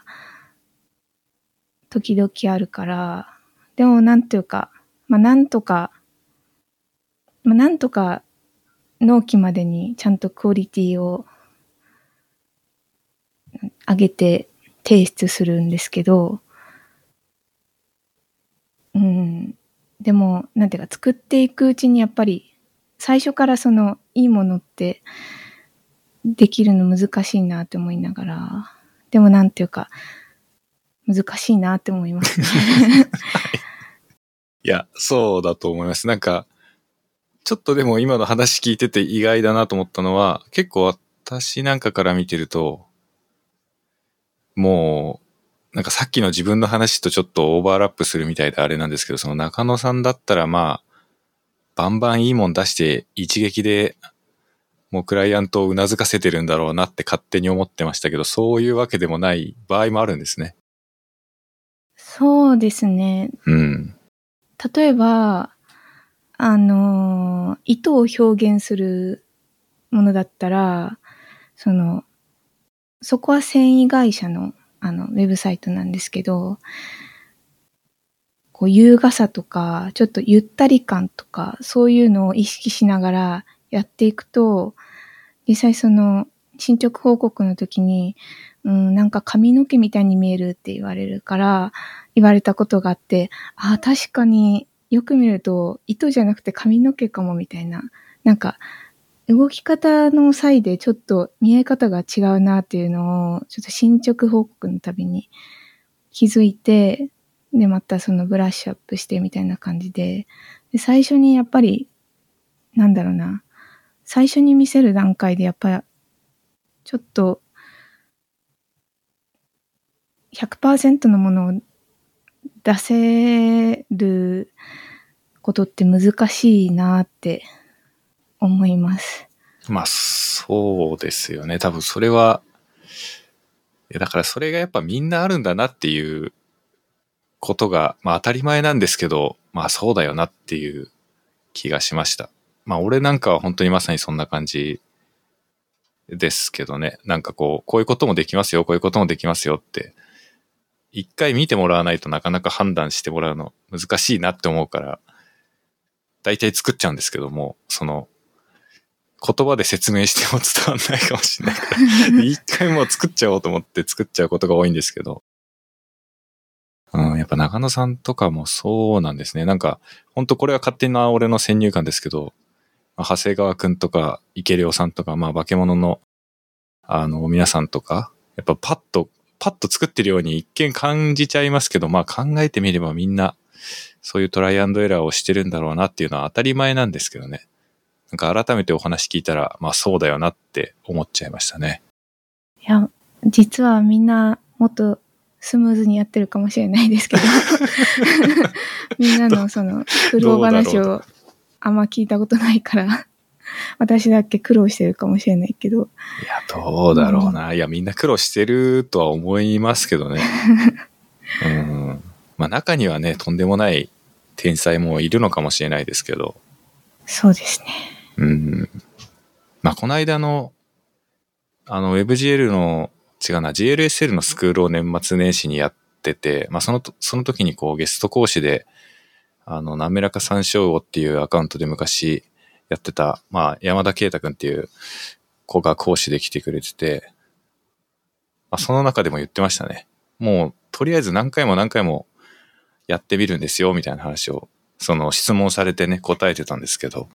時々あるから、でもなんというか、なんとか納期までにちゃんとクオリティを上げて提出するんですけど、でも、なんていうか、作っていくうちにやっぱり、最初からその、いいものって、できるの難しいなって思いながら、でもなんていうか、難しいなって思いますね。いや、そうだと思います。なんか、ちょっとでも今の話聞いてて意外だなと思ったのは、結構私なんかから見てると、もう、なんかさっきの自分の話とちょっとオーバーラップするみたいであれなんですけど、その中野さんだったらバンバンいいもん出して一撃でもうクライアントをうなずかせてるんだろうなって勝手に思ってましたけど、そういうわけでもない場合もあるんですね。そうですね。うん。例えば、意図を表現するものだったら、そこは繊維会社のウェブサイトなんですけど、こう、優雅さとか、ちょっとゆったり感とか、そういうのを意識しながらやっていくと、実際その、進捗報告の時に、なんか髪の毛みたいに見えるって言われたことがあって、ああ、確かによく見ると、糸じゃなくて髪の毛かもみたいな、なんか、動き方の際でちょっと見え方が違うなっていうのをちょっと進捗報告のたびに気づいて、でまたそのブラッシュアップしてみたいな感じで、最初にやっぱりなんだろうな、最初に見せる段階でやっぱりちょっと 100% のものを出せることって難しいなって思います。そうですよね。多分それは、だからそれがやっぱみんなあるんだなっていうことが、当たり前なんですけど、そうだよなっていう気がしました。俺なんかは本当にまさにそんな感じですけどね。なんかこういうこともできますよ、こういうこともできますよって、一回見てもらわないとなかなか判断してもらうの難しいなって思うから、大体作っちゃうんですけども、言葉で説明しても伝わんないかもしれないから、一回もう作っちゃおうと思って作っちゃうことが多いんですけど。やっぱ中野さんとかもそうなんですね。なんか、ほんとこれは勝手な俺の先入観ですけど、長谷川くんとか、池良さんとか、化け物の、皆さんとか、やっぱパッと作ってるように一見感じちゃいますけど、考えてみればみんなそういうトライアンドエラーをしてるんだろうなっていうのは当たり前なんですけどね。なんか改めてお話聞いたら、まあそうだよなって思っちゃいましたね。いや、実はみんなもっとスムーズにやってるかもしれないですけどみんなのその苦労話をあんま聞いたことないから私だけ苦労してるかもしれないけど、いやどうだろうな、いやみんな苦労してるとは思いますけどねうん、まあ中にはねとんでもない天才もいるのかもしれないですけど、そうですね、うん、まあこの間のWebGL の違うな GLSL のスクールを年末年始にやってて、まあその時にこうゲスト講師でなめらか山椒魚っていうアカウントで昔やってた、まあ山田啓太くんっていう子が講師で来てくれてて、まあその中でも言ってましたね。もうとりあえず何回もやってみるんですよみたいな話をその質問されてね答えてたんですけど、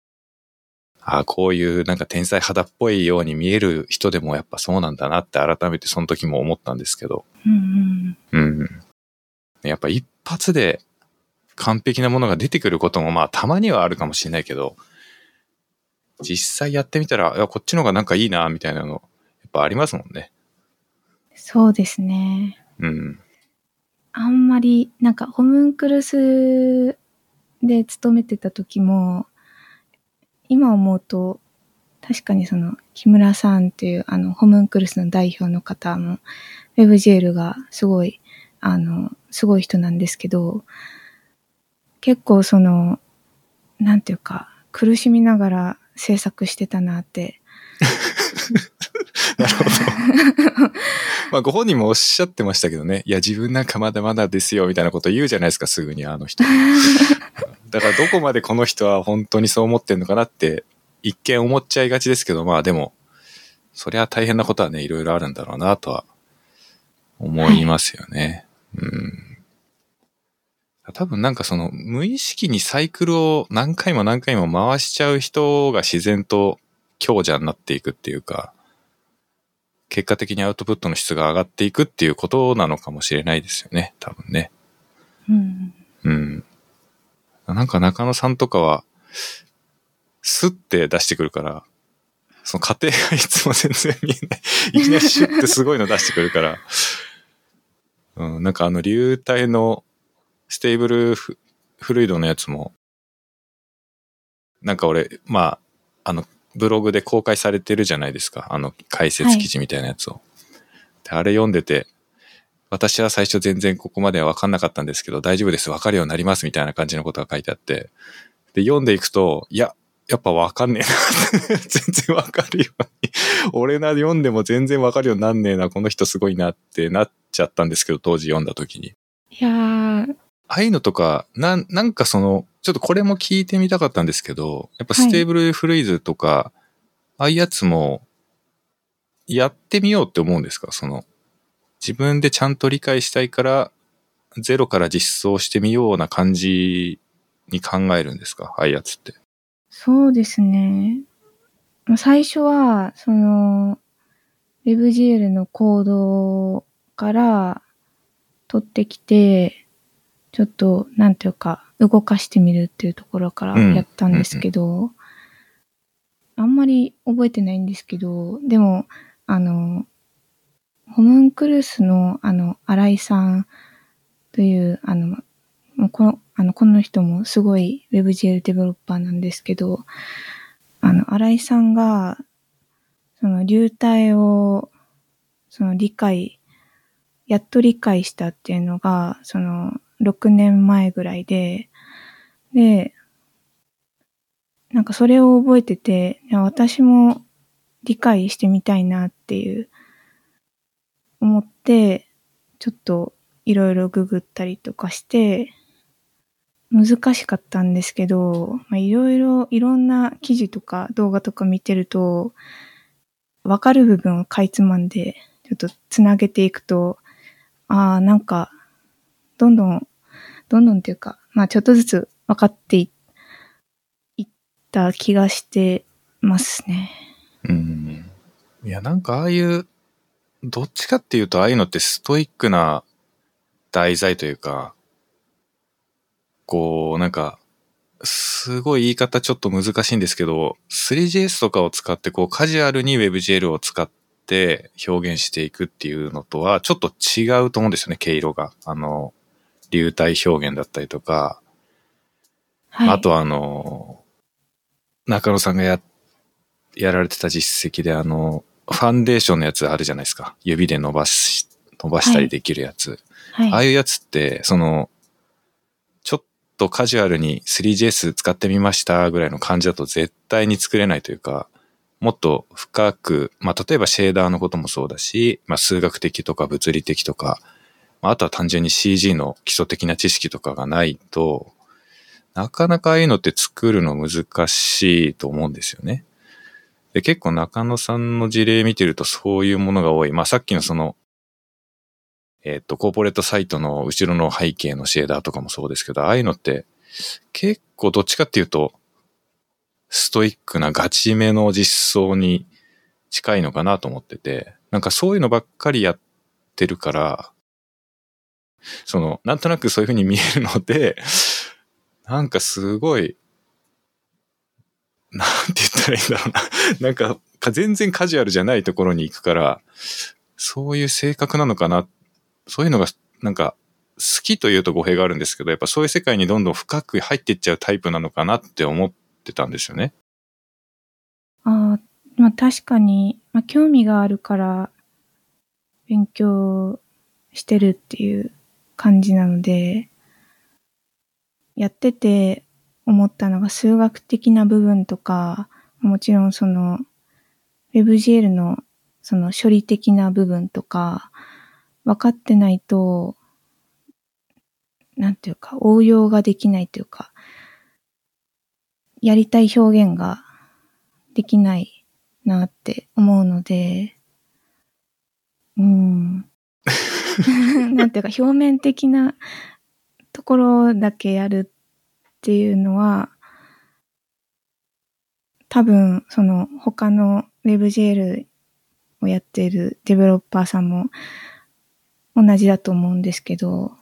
ああこういうなんか天才肌っぽいように見える人でもやっぱそうなんだなって改めてその時も思ったんですけど、うんうんうん、やっぱ一発で完璧なものが出てくることもまあたまにはあるかもしれないけど、実際やってみたらいやこっちの方がなんかいいなみたいなのやっぱありますもんね。そうですね、うん、あんまりなんかホムンクルスで勤めてた時も今思うと確かにその木村さんっていうホムンクルスの代表の方も WebGL がすごいすごい人なんですけど、結構そのなんていうか苦しみながら制作してたなってなるほどまあご本人もおっしゃってましたけどね、いや自分なんかまだまだですよみたいなこと言うじゃないですかすぐに人だからどこまでこの人は本当にそう思ってんのかなって一見思っちゃいがちですけど、まあでもそりゃ大変なことはねいろいろあるんだろうなとは思いますよね、はい、うん。多分なんかその無意識にサイクルを何回も回しちゃう人が自然と強者になっていくっていうか、結果的にアウトプットの質が上がっていくっていうことなのかもしれないですよね多分ね、うん、うん。なんか中野さんとかはスッて出してくるからその過程がいつも全然見えないいきなりシュッてすごいの出してくるから、うん、なんか流体のステーブルフルイドのやつもなんか俺まあブログで公開されてるじゃないですか、解説記事みたいなやつを、はい、であれ読んでて私は最初全然ここまでは分かんなかったんですけど大丈夫です分かるようになりますみたいな感じのことが書いてあって、で読んでいくといややっぱ分かんねえな全然分かるように俺な読んでも全然分かるようになんねえなこの人すごいなってなっちゃったんですけど当時読んだ時に、いやーああいうのとかなんかそのちょっとこれも聞いてみたかったんですけど、やっぱステーブルフルイズとか、はい、ああいうやつもやってみようって思うんですか、その自分でちゃんと理解したいからゼロから実装してみような感じに考えるんですか、ああいうやつって。そうですね、最初はその WebGL のコードから取ってきてちょっとなんていうか動かしてみるっていうところからやったんですけど、うんうんうん、あんまり覚えてないんですけど、でもホムンクルスの新井さんというこの人もすごい WebGL デベロッパーなんですけど、新井さんがその流体をそのやっと理解したっていうのがその6年前ぐらいでなんかそれを覚えてて、私も理解してみたいなっていう思ってちょっといろいろググったりとかして難しかったんですけど、いろんな記事とか動画とか見てるとわかる部分をかいつまんでちょっとつなげていくと、なんかどんどんっていうかちょっとずつわかっていった気がしてますね。うん。いやなんかああいうどっちかっていうとああいうのってストイックな題材というか、こうなんかすごい言い方ちょっと難しいんですけど 3JS とかを使ってこうカジュアルに WebGL を使って表現していくっていうのとはちょっと違うと思うんですよね、毛色が。流体表現だったりとか、はい、あと中野さんがやられてた実績でファンデーションのやつあるじゃないですか。指で伸ばしたりできるやつ。はいはい、ああいうやつって、ちょっとカジュアルに 3JS 使ってみましたぐらいの感じだと絶対に作れないというか、もっと深く、まあ、例えばシェーダーのこともそうだし、まあ、数学的とか物理的とか、あとは単純に CG の基礎的な知識とかがないと、なかなかああいうのって作るの難しいと思うんですよね。で結構中野さんの事例見てるとそういうものが多い。まあさっきのコーポレートサイトの後ろの背景のシェーダーとかもそうですけど、ああいうのって結構どっちかっていうとストイックなガチめの実装に近いのかなと思ってて、なんかそういうのばっかりやってるから、なんとなくそういう風に見えるので、なんかすごい、なんて言ったらいいんだろうな。なんか全然カジュアルじゃないところに行くから、そういう性格なのかな。そういうのがなんか好きというと語弊があるんですけど、やっぱそういう世界にどんどん深く入っていっちゃうタイプなのかなって思ってたんですよね。ああ、まあ確かに、まあ興味があるから勉強してるっていう感じなので、やってて、思ったのが数学的な部分とか、もちろんWebGL の処理的な部分とか、分かってないと、なんていうか応用ができないというか、やりたい表現ができないなって思うので、なんていうか表面的なところだけやるっていうのは多分他の WebGL をやっているデベロッパーさんも同じだと思うんですけど、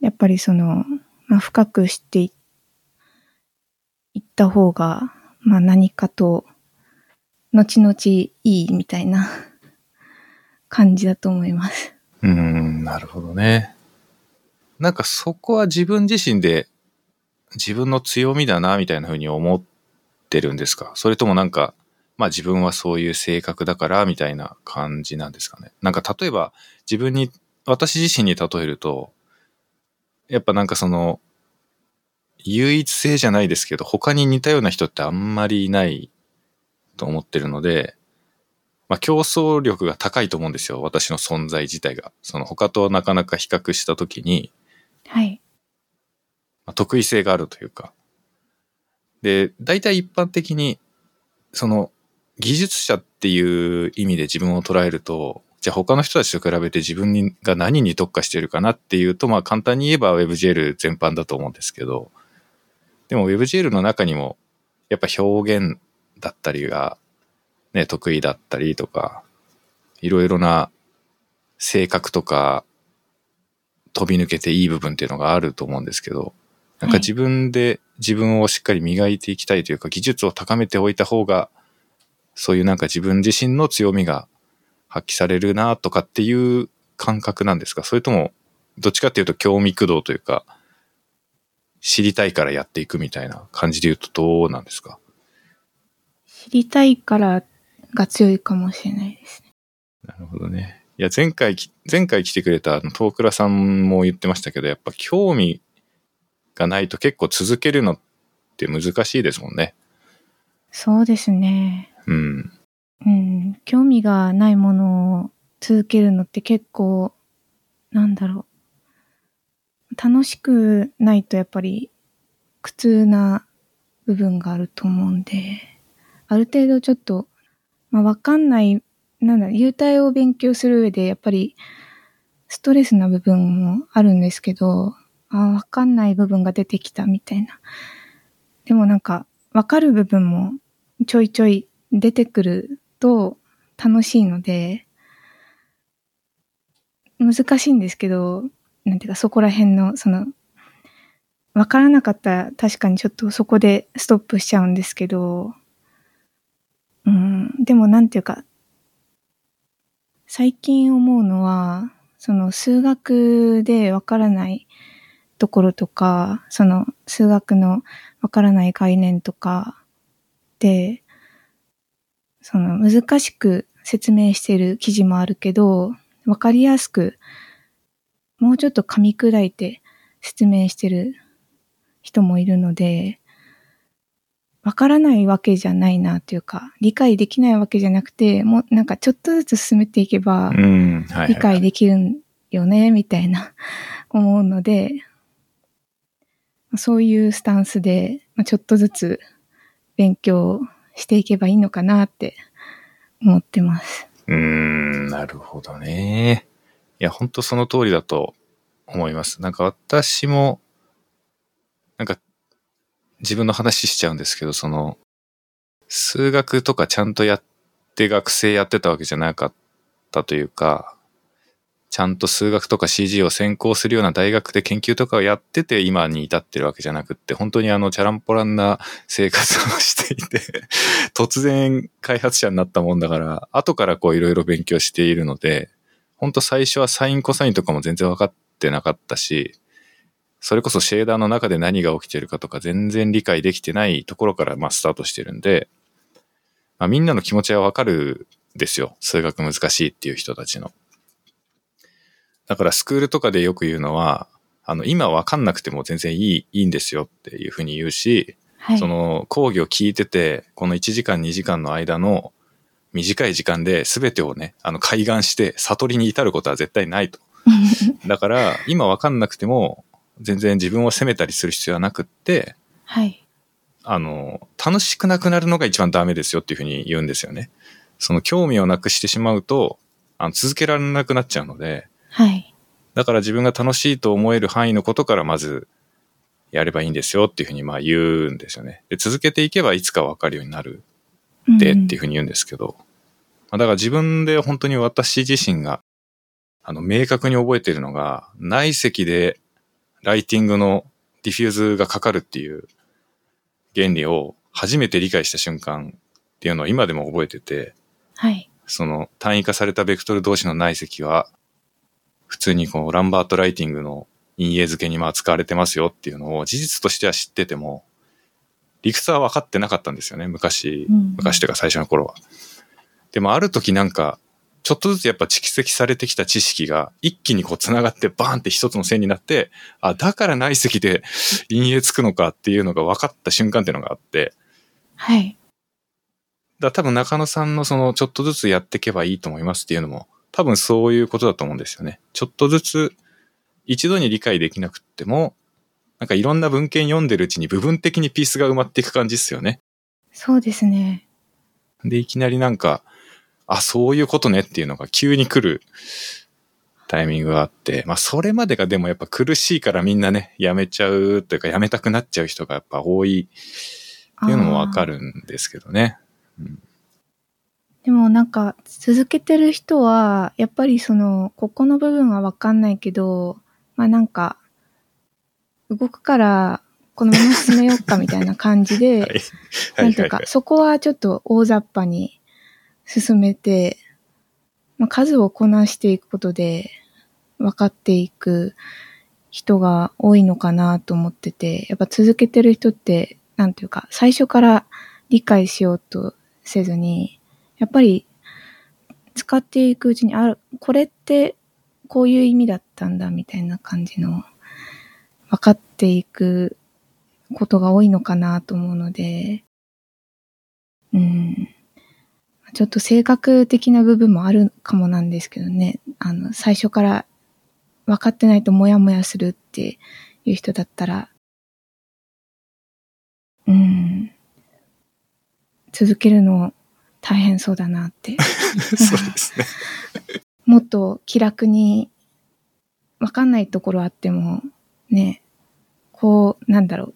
やっぱりまあ、深く知っていった方が、まあ、何かと後々いいみたいな感じだと思います。なるほどね。なんかそこは自分自身で自分の強みだなみたいな風に思ってるんですか？それともなんかまあ自分はそういう性格だからみたいな感じなんですかね？なんか例えば私自身に例えると、やっぱなんか唯一性じゃないですけど他に似たような人ってあんまりいないと思ってるので、まあ、競争力が高いと思うんですよ、私の存在自体が。他となかなか比較したときに、はい。まあ、得意性があるというか。で、大体一般的に、技術者っていう意味で自分を捉えると、じゃあ他の人たちと比べて自分が何に特化してるかなっていうと、まあ簡単に言えば WebGL 全般だと思うんですけど、でも WebGL の中にも、やっぱ表現だったりが、ね、得意だったりとか、いろいろな性格とか、飛び抜けていい部分っていうのがあると思うんですけど、なんか自分で自分をしっかり磨いていきたいというか、技術を高めておいた方が、そういうなんか自分自身の強みが発揮されるなとかっていう感覚なんですか？それとも、どっちかっていうと興味駆動というか、知りたいからやっていくみたいな感じで言うとどうなんですか？知りたいからが強いかもしれないですね。なるほどね。いや前回来てくれた東倉さんも言ってましたけど、やっぱ興味がないと結構続けるのって難しいですもんね。そうですね。興味がないものを続けるのって結構楽しくないとやっぱり苦痛な部分があると思うんで、ある程度ちょっとまあわかんない流体を勉強する上でやっぱりストレスな部分もあるんですけど、わかんない部分が出てきたみたいな。でもなんかわかる部分もちょいちょい出てくると楽しいので、難しいんですけど、なんていうかそこら辺の分からなかったら確かにちょっとそこでストップしちゃうんですけど、でもなんていうか、最近思うのは、その数学で分からないところとか、その数学の分からない概念とかで、その難しく説明してる記事もあるけど、分かりやすく、もうちょっと噛み砕いて説明してる人もいるので、わからないわけじゃないなというか、理解できないわけじゃなくて、もうなんかちょっとずつ進めていけば、理解できるよね、みたいな思うので、そういうスタンスで、ちょっとずつ勉強していけばいいのかなって思ってます。なるほどね。いや、本当その通りだと思います。なんか私も、なんか、自分の話しちゃうんですけど、その、数学とかちゃんとやって学生やってたわけじゃなかったというか、ちゃんと数学とか CG を専攻するような大学で研究とかをやってて今に至ってるわけじゃなくって、本当にチャランポランな生活をしていて、突然開発者になったもんだから、後からこういろいろ勉強しているので、本当最初はサインコサインとかも全然分かってなかったし、それこそシェーダーの中で何が起きてるかとか全然理解できてないところからスタートしてるんで、みんなの気持ちはわかるですよ。数学難しいっていう人たちの。だからスクールとかでよく言うのは、今わかんなくても全然いいんですよっていうふうに言うし、はい、その講義を聞いてて、この1時間2時間の間の短い時間で全てをね、開眼して悟りに至ることは絶対ないと。だから今わかんなくても、全然自分を責めたりする必要はなくって、はい、楽しくなくなるのが一番ダメですよっていうふうに言うんですよね。その興味をなくしてしまうと、続けられなくなっちゃうので、はい、だから自分が楽しいと思える範囲のことからまずやればいいんですよっていうふうに言うんですよね。で、続けていけばいつか分かるようになるでっていうふうに言うんですけど、だから自分で本当に私自身が明確に覚えてるのが、内積でライティングのディフューズがかかるっていう原理を初めて理解した瞬間っていうのを今でも覚えてて、はい、その単位化されたベクトル同士の内積は普通にこうランバートライティングの陰影付けに使われてますよっていうのを事実としては知ってても理屈は分かってなかったんですよね、昔というか最初の頃は。でもある時なんかちょっとずつやっぱ蓄積されてきた知識が一気にこう繋がってバーンって一つの線になって、あ、だから内積で陰影つくのかっていうのが分かった瞬間っていうのがあって。はい。だから多分中野さんのそのちょっとずつやっていけばいいと思いますっていうのも多分そういうことだと思うんですよね。ちょっとずつ一度に理解できなくっても、なんかいろんな文献読んでるうちに部分的にピースが埋まっていく感じですよね。そうですね。で、いきなりなんか、あ、そういうことねっていうのが急に来るタイミングがあって、それまでがでもやっぱ苦しいからみんなね、やめちゃうというかやめたくなっちゃう人がやっぱ多いっていうのもわかるんですけどね、うん。でもなんか続けてる人は、やっぱりここの部分はわかんないけど、なんか、動くからこのまま進めようかみたいな感じで、はい、なんていうか、はいはいはい、そこはちょっと大雑把に、進めて、数をこなしていくことで分かっていく人が多いのかなと思ってて、やっぱ続けてる人って、なんていうか、最初から理解しようとせずに、やっぱり使っていくうちに、これってこういう意味だったんだみたいな感じの、分かっていくことが多いのかなと思うので、ちょっと性格的な部分もあるかもなんですけどね。最初から分かってないとモヤモヤするっていう人だったら、続けるの大変そうだなって。そうですね。もっと気楽に分かんないところあってもね、こうなんだろ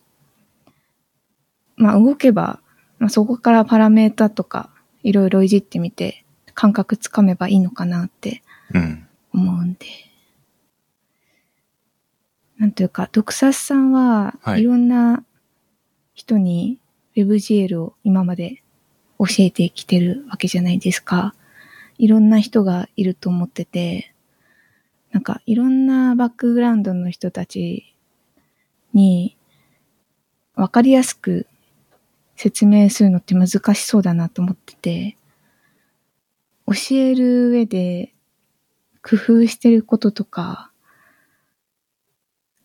う。動けば、そこからパラメータとか。いろいろいじってみて感覚つかめばいいのかなって思うんで、なんというか、ドクサスさんはいろんな人に WebGL を今まで教えてきてるわけじゃないですか。いろんな人がいると思ってて、なんかいろんなバックグラウンドの人たちにわかりやすく説明するのって難しそうだなと思ってて、教える上で工夫してることとか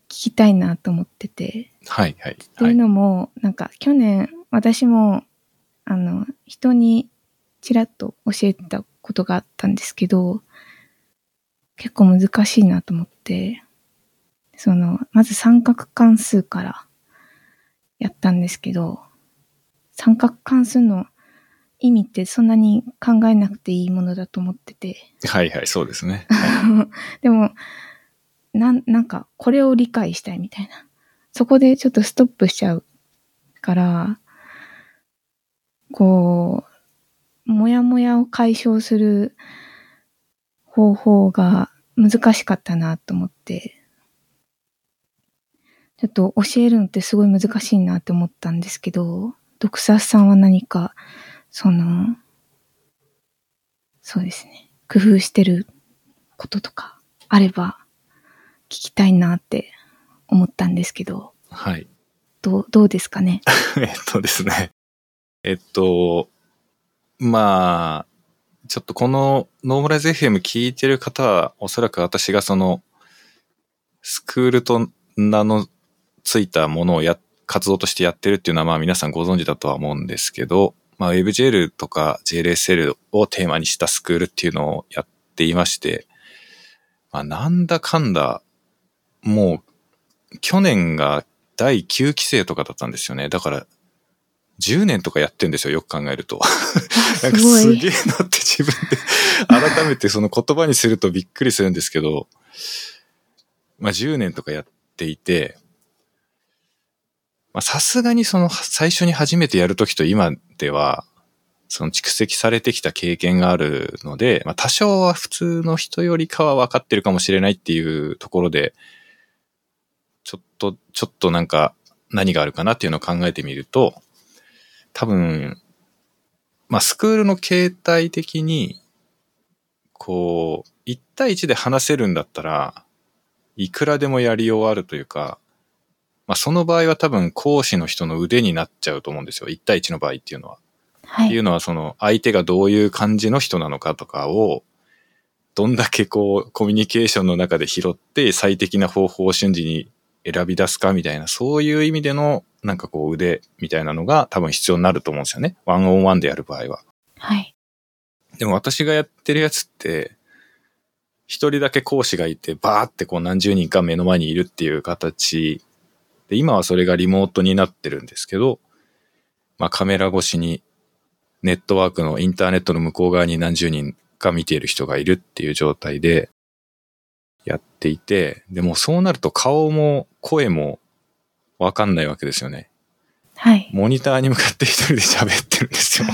聞きたいなと思ってて、はいはいはい、というのもなんか去年私も人にちらっと教えてたことがあったんですけど、結構難しいなと思って、まず三角関数からやったんですけど、三角関数の意味ってそんなに考えなくていいものだと思ってて、はいはい、そうですねでもなんかこれを理解したいみたいな、そこでちょっとストップしちゃうから、こうモヤモヤを解消する方法が難しかったなと思って、ちょっと教えるのってすごい難しいなって思ったんですけど、ドクサスさんは何かそうですね、工夫してることとかあれば聞きたいなって思ったんですけど、はい。どうですかね。ですね。まあ、ちょっとこのノーマライズ FM 聞いてる方は、おそらく私がスクールと名のついたものを活動としてやってるっていうのは、まあ皆さんご存知だとは思うんですけど、まあ WebGL とか JLSL をテーマにしたスクールっていうのをやっていまして、まあなんだかんだ、もう去年が第9期生とかだったんですよね。だから10年とかやってんですよ、よく考えると。なんかすげえなって自分で改めて言葉にするとびっくりするんですけど、まあ10年とかやっていて、まあさすがに最初に初めてやるときと今では蓄積されてきた経験があるので、まあ多少は普通の人よりかは分かってるかもしれないっていうところで、ちょっとなんか何があるかなっていうのを考えてみると、多分、まあスクールの形態的に、1対1で話せるんだったら、いくらでもやりようあるというか、まあその場合は多分講師の人の腕になっちゃうと思うんですよ。1対1の場合っていうのは。はい、っていうのは相手がどういう感じの人なのかとかを、どんだけコミュニケーションの中で拾って最適な方法を瞬時に選び出すかみたいな、そういう意味でのなんか腕みたいなのが多分必要になると思うんですよね。ワンオンワンでやる場合は。はい。でも私がやってるやつって、一人だけ講師がいてバーって何十人か目の前にいるっていう形で、今はそれがリモートになってるんですけど、まあカメラ越しにネットワークのインターネットの向こう側に何十人か見ている人がいるっていう状態でやっていて、でもそうなると顔も声もわかんないわけですよね。はい。モニターに向かって一人で喋ってるんですよ。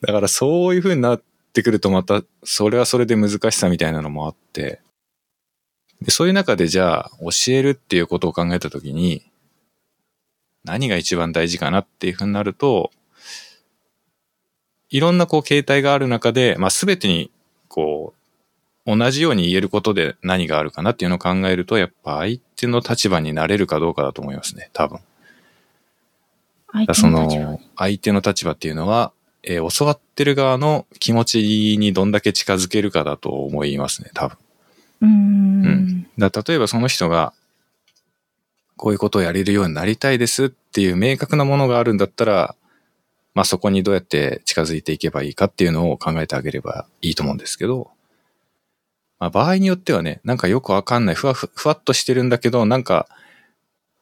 だからそういう風になってくるとまたそれはそれで難しさみたいなのもあって、でそういう中でじゃあ教えるっていうことを考えたときに何が一番大事かなっていう風になると、いろんな形態がある中で、まあ、すべてに同じように言えることで何があるかなっていうのを考えると、やっぱ相手の立場になれるかどうかだと思いますね、多分。相手の立場っていうのは、教わってる側の気持ちにどんだけ近づけるかだと思いますね、多分。うん。例えばその人が、こういうことをやれるようになりたいですっていう明確なものがあるんだったら、まあそこにどうやって近づいていけばいいかっていうのを考えてあげればいいと思うんですけど、まあ場合によってはね、なんかよくわかんない、ふわっとしてるんだけど、なんか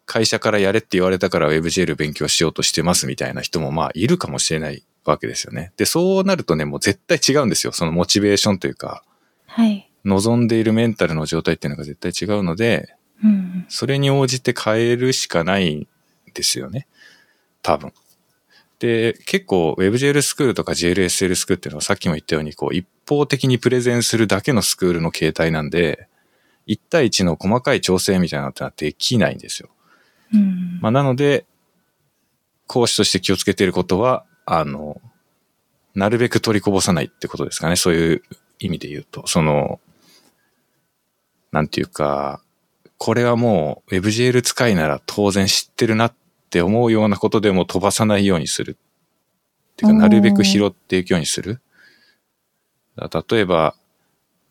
会社からやれって言われたから WebGL 勉強しようとしてますみたいな人もまあいるかもしれないわけですよね。で、そうなるとね、もう絶対違うんですよ。モチベーションというか、はい、望んでいるメンタルの状態っていうのが絶対違うので、うん、それに応じて変えるしかないんですよね、多分。で、結構 WebGL スクールとか JLSL スクールっていうのはさっきも言ったように一方的にプレゼンするだけのスクールの形態なんで、1対1の細かい調整みたいなのってのはできないんですよ。うんまあ、なので、講師として気をつけていることは、なるべく取りこぼさないってことですかね。そういう意味で言うと。その、なんていうか、これはもう WebGL 使いなら当然知ってるなって思うようなことでも飛ばさないようにする。っていうか、なるべく拾っていくようにする。例えば、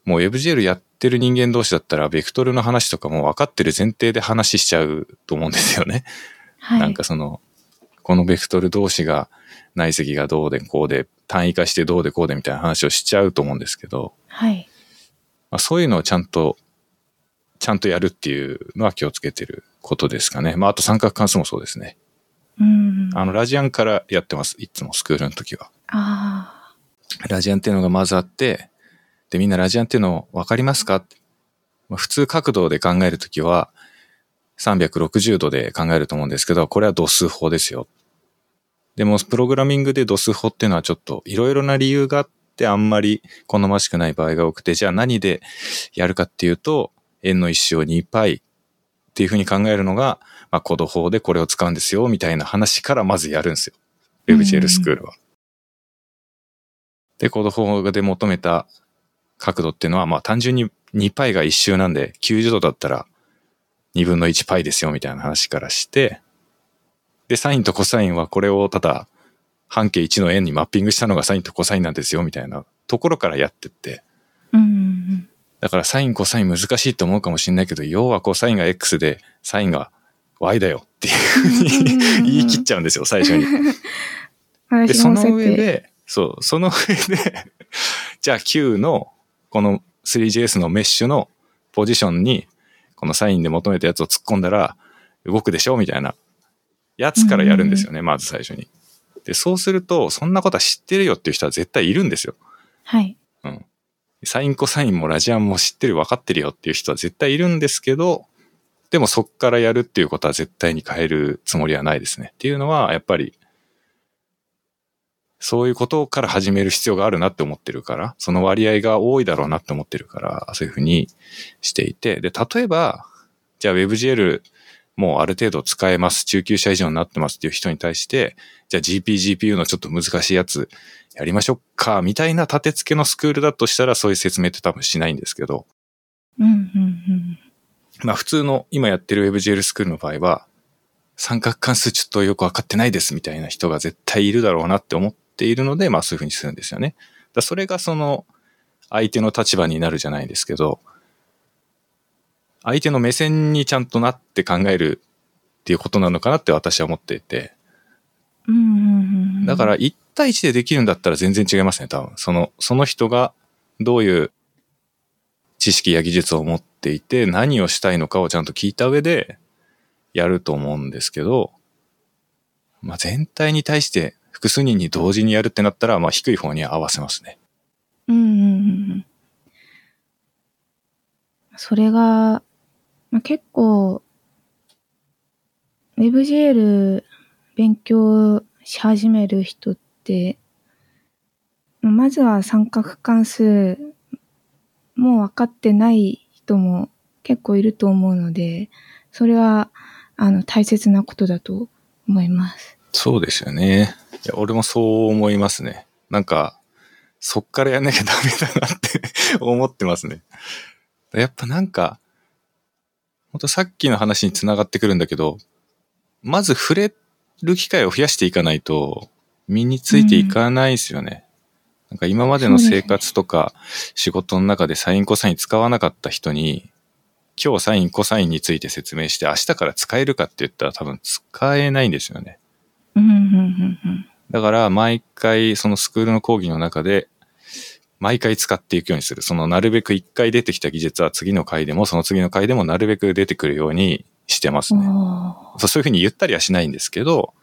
もう WebGL やってる人間同士だったら、ベクトルの話とかも分かってる前提で話しちゃうと思うんですよね。はい、なんかその、このベクトル同士が内積がどうでこうで、単位化してどうでこうでみたいな話をしちゃうと思うんですけど、はいまあ、そういうのをちゃんとやるっていうのは気をつけてることですかね。まあ、あと三角関数もそうですね。うんラジアンからやってます。いつもスクールの時は。あラジアンっていうのがまずあって、で、みんなラジアンっていうの分かりますか？普通角度で考えるときは360度で考えると思うんですけど、これは度数法ですよ。でも、プログラミングで度数法っていうのはちょっといろいろな理由があってあんまり好ましくない場合が多くて、じゃあ何でやるかっていうと、円の一周を 2π っていうふうに考えるのが、まあ、コード法でこれを使うんですよ、みたいな話からまずやるんですよ。WebGL スクールは。で、コード法で求めた角度っていうのは、まあ単純に 2π が一周なんで、90度だったら2分の 1π ですよみたいな話からして、で、サインとコサインはこれをただ半径1の円にマッピングしたのがサインとコサインなんですよみたいなところからやってって。うん、だからサインコサイン難しいと思うかもしれないけど、要はコサインが x でサインが y だよっていうふうに言い切っちゃうんですよ、最初に。で、その上で、そう、その上で、じゃあ q のこの 3JS のメッシュのポジションにこのサインで求めたやつを突っ込んだら動くでしょみたいなやつからやるんですよね、うん、まず最初に。で、そうするとそんなことは知ってるよっていう人は絶対いるんですよ。はい。うん。サインコサインもラジアンも知ってる分かってるよっていう人は絶対いるんですけど、でもそっからやるっていうことは絶対に変えるつもりはないですね。っていうのはやっぱりそういうことから始める必要があるなって思ってるから、その割合が多いだろうなって思ってるから、そういうふうにしていて。で、例えば、じゃあ WebGL もうある程度使えます。中級者以上になってますっていう人に対して、じゃあ GPU のちょっと難しいやつやりましょうか、みたいな立て付けのスクールだとしたら、そういう説明って多分しないんですけど。うんうんうん。まあ普通の今やってる WebGL スクールの場合は、三角関数ちょっとよくわかってないですみたいな人が絶対いるだろうなって思って、いるので、まあそういうふうにするんですよね。だそれがその相手の立場になるじゃないですけど、相手の目線にちゃんとなって考えるっていうことなのかなって私は思っていて、うんうんうん、だから1対1でできるんだったら全然違いますね、多分。その人がどういう知識や技術を持っていて、何をしたいのかをちゃんと聞いた上でやると思うんですけど、まあ全体に対して複数人に同時にやるってなったら、まあ低い方に合わせますね。うん。それが、まあ、結構、WebGL 勉強し始める人って、まずは三角関数も分かってない人も結構いると思うので、それは大切なことだと思います。そうですよね。いや、俺もそう思いますね。なんか、そっからやんなきゃダメだなって思ってますね。やっぱなんか、ほんとさっきの話に繋がってくるんだけど、まず触れる機会を増やしていかないと身についていかないですよね。うん、なんか今までの生活とか仕事の中でサインコサイン使わなかった人に、今日サインコサインについて説明して明日から使えるかって言ったら多分使えないんですよね。だから毎回そのスクールの講義の中で毎回使っていくようにする。そのなるべく一回出てきた技術は次の回でもその次の回でもなるべく出てくるようにしてますね。そういうふうに言ったりはしないんですけど、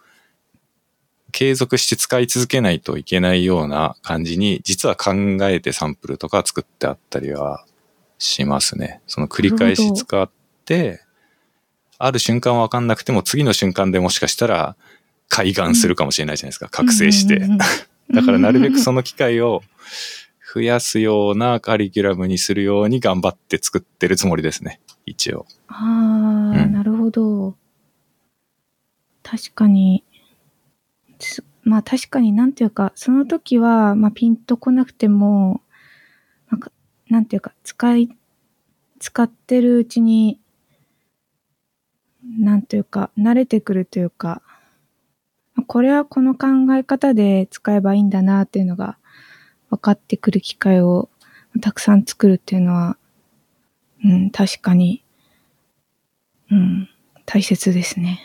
継続して使い続けないといけないような感じに実は考えてサンプルとか作ってあったりはしますね。その繰り返し使ってある瞬間はわかんなくても次の瞬間でもしかしたら開眼するかもしれないじゃないですか、覚醒して。だからなるべくその機会を増やすようなカリキュラムにするように頑張って作ってるつもりですね、一応。ああ、うん、なるほど。確かに、まあ確かになんていうか、その時は、まあ、ピンとこなくても、なんていうか、使ってるうちに、なんというか、慣れてくるというか、これはこの考え方で使えばいいんだなっていうのが分かってくる機会をたくさん作るっていうのは、うん、確かに、うん、大切ですね。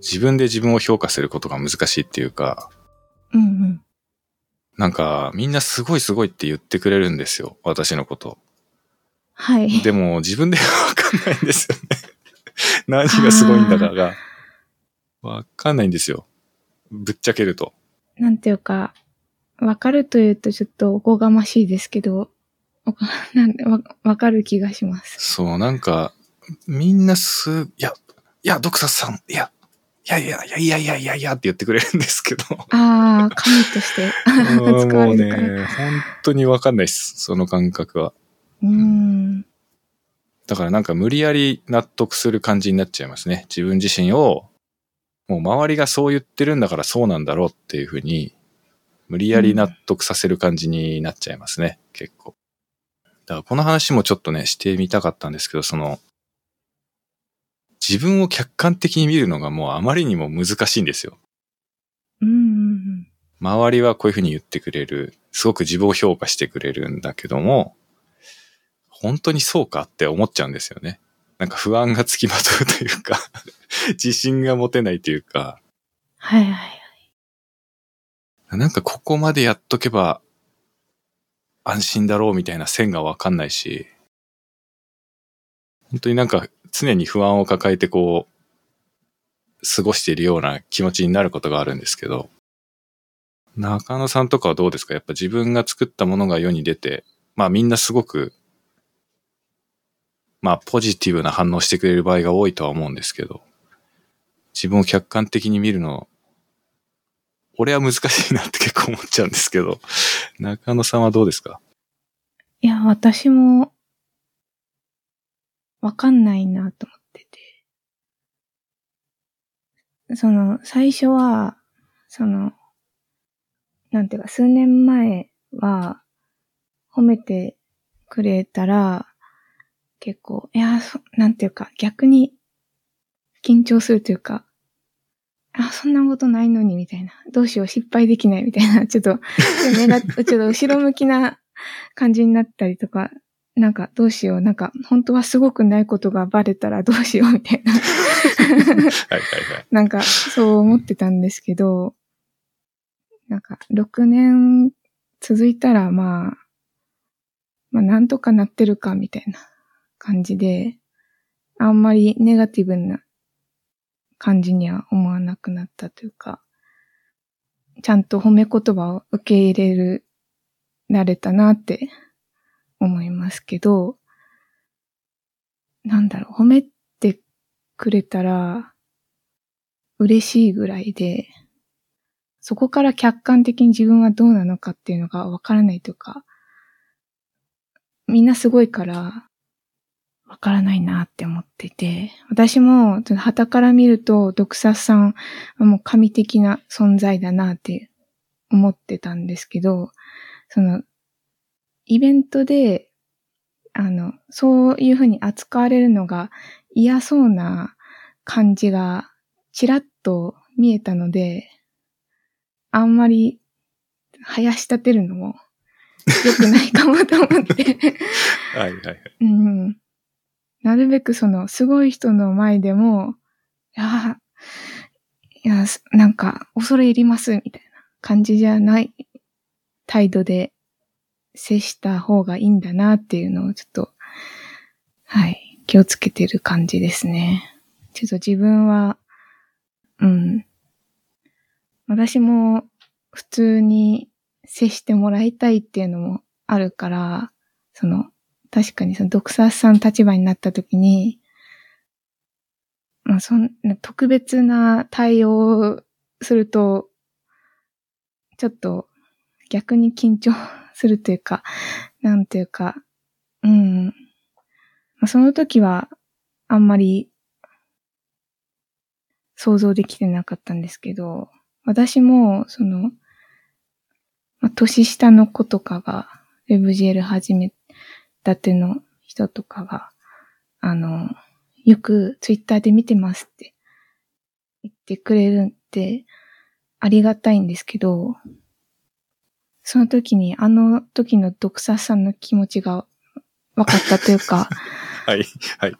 自分で自分を評価することが難しいっていうか、うんうん、なんかみんなすごいすごいって言ってくれるんですよ、私のこと。はい。でも自分では分かんないんですよね。何がすごいんだかが分かんないんですよ。ぶっちゃけると。なんていうか分かるというとちょっとおこがましいですけど、分かる気がします。そうなんかみんないやドクサさんいやって言ってくれるんですけど。ああ、神として使われるから。もうね、本当にわかんないです、その感覚は。だからなんか無理やり納得する感じになっちゃいますね。自分自身を、もう周りがそう言ってるんだからそうなんだろうっていうふうに、無理やり納得させる感じになっちゃいますね、結構。だからこの話もちょっとね、してみたかったんですけど、その、自分を客観的に見るのがもうあまりにも難しいんですよ。うんうんうん。周りはこういうふうに言ってくれる。すごく自分を評価してくれるんだけども、本当にそうかって思っちゃうんですよね。なんか不安がつきまとうというか、自信が持てないというか。はいはいはい。なんかここまでやっとけば安心だろうみたいな線がわかんないし、本当になんか常に不安を抱えてこう過ごしているような気持ちになることがあるんですけど、中野さんとかはどうですか？やっぱ自分が作ったものが世に出て、まあみんなすごくまあポジティブな反応してくれる場合が多いとは思うんですけど、自分を客観的に見るの俺は難しいなって結構思っちゃうんですけど、中野さんはどうですか？いや、私もわかんないなと思ってて。その、最初は、その、なんていうか、数年前は、褒めてくれたら、結構、いや、なんていうか、逆に、緊張するというか、あ、そんなことないのに、みたいな。どうしよう、失敗できない、みたいな。ちょっと後ろ向きな感じになったりとか、なんかどうしよう、なんか本当はすごくないことがバレたらどうしようみたいななんかそう思ってたんですけど、なんか6年続いたらまあなんとかなってるかみたいな感じで、あんまりネガティブな感じには思わなくなったというか、ちゃんと褒め言葉を受け入れる慣れたなって思いますけど、なんだろう、褒めてくれたら嬉しいぐらいで、そこから客観的に自分はどうなのかっていうのがわからないというか、みんなすごいからわからないなって思ってて、私も旗から見るとドクサスさんはもう神的な存在だなって思ってたんですけど、そのイベントで、そういうふうに扱われるのが嫌そうな感じがちらっと見えたので、あんまり生やし立てるのも良くないかもと思って。はいはいはい。うん。なるべくその、すごい人の前でも、いや、なんか、恐れ入ります、みたいな感じじゃない態度で、接した方がいいんだなっていうのをちょっと、はい、気をつけてる感じですね。ちょっと自分は、うん。私も普通に接してもらいたいっていうのもあるから、その、確かにそのドクサーさん立場になったときに、まあ、そんな特別な対応をすると、ちょっと逆に緊張するというか、なんというか、うん。まあ、その時はあんまり想像できてなかったんですけど、私もその、まあ、年下の子とかが WebGL 始めたての人とかが、よくツイッターで見てますって言ってくれるんでありがたいんですけど、その時にあの時のドクサさんの気持ちがわかったというか、はいはい、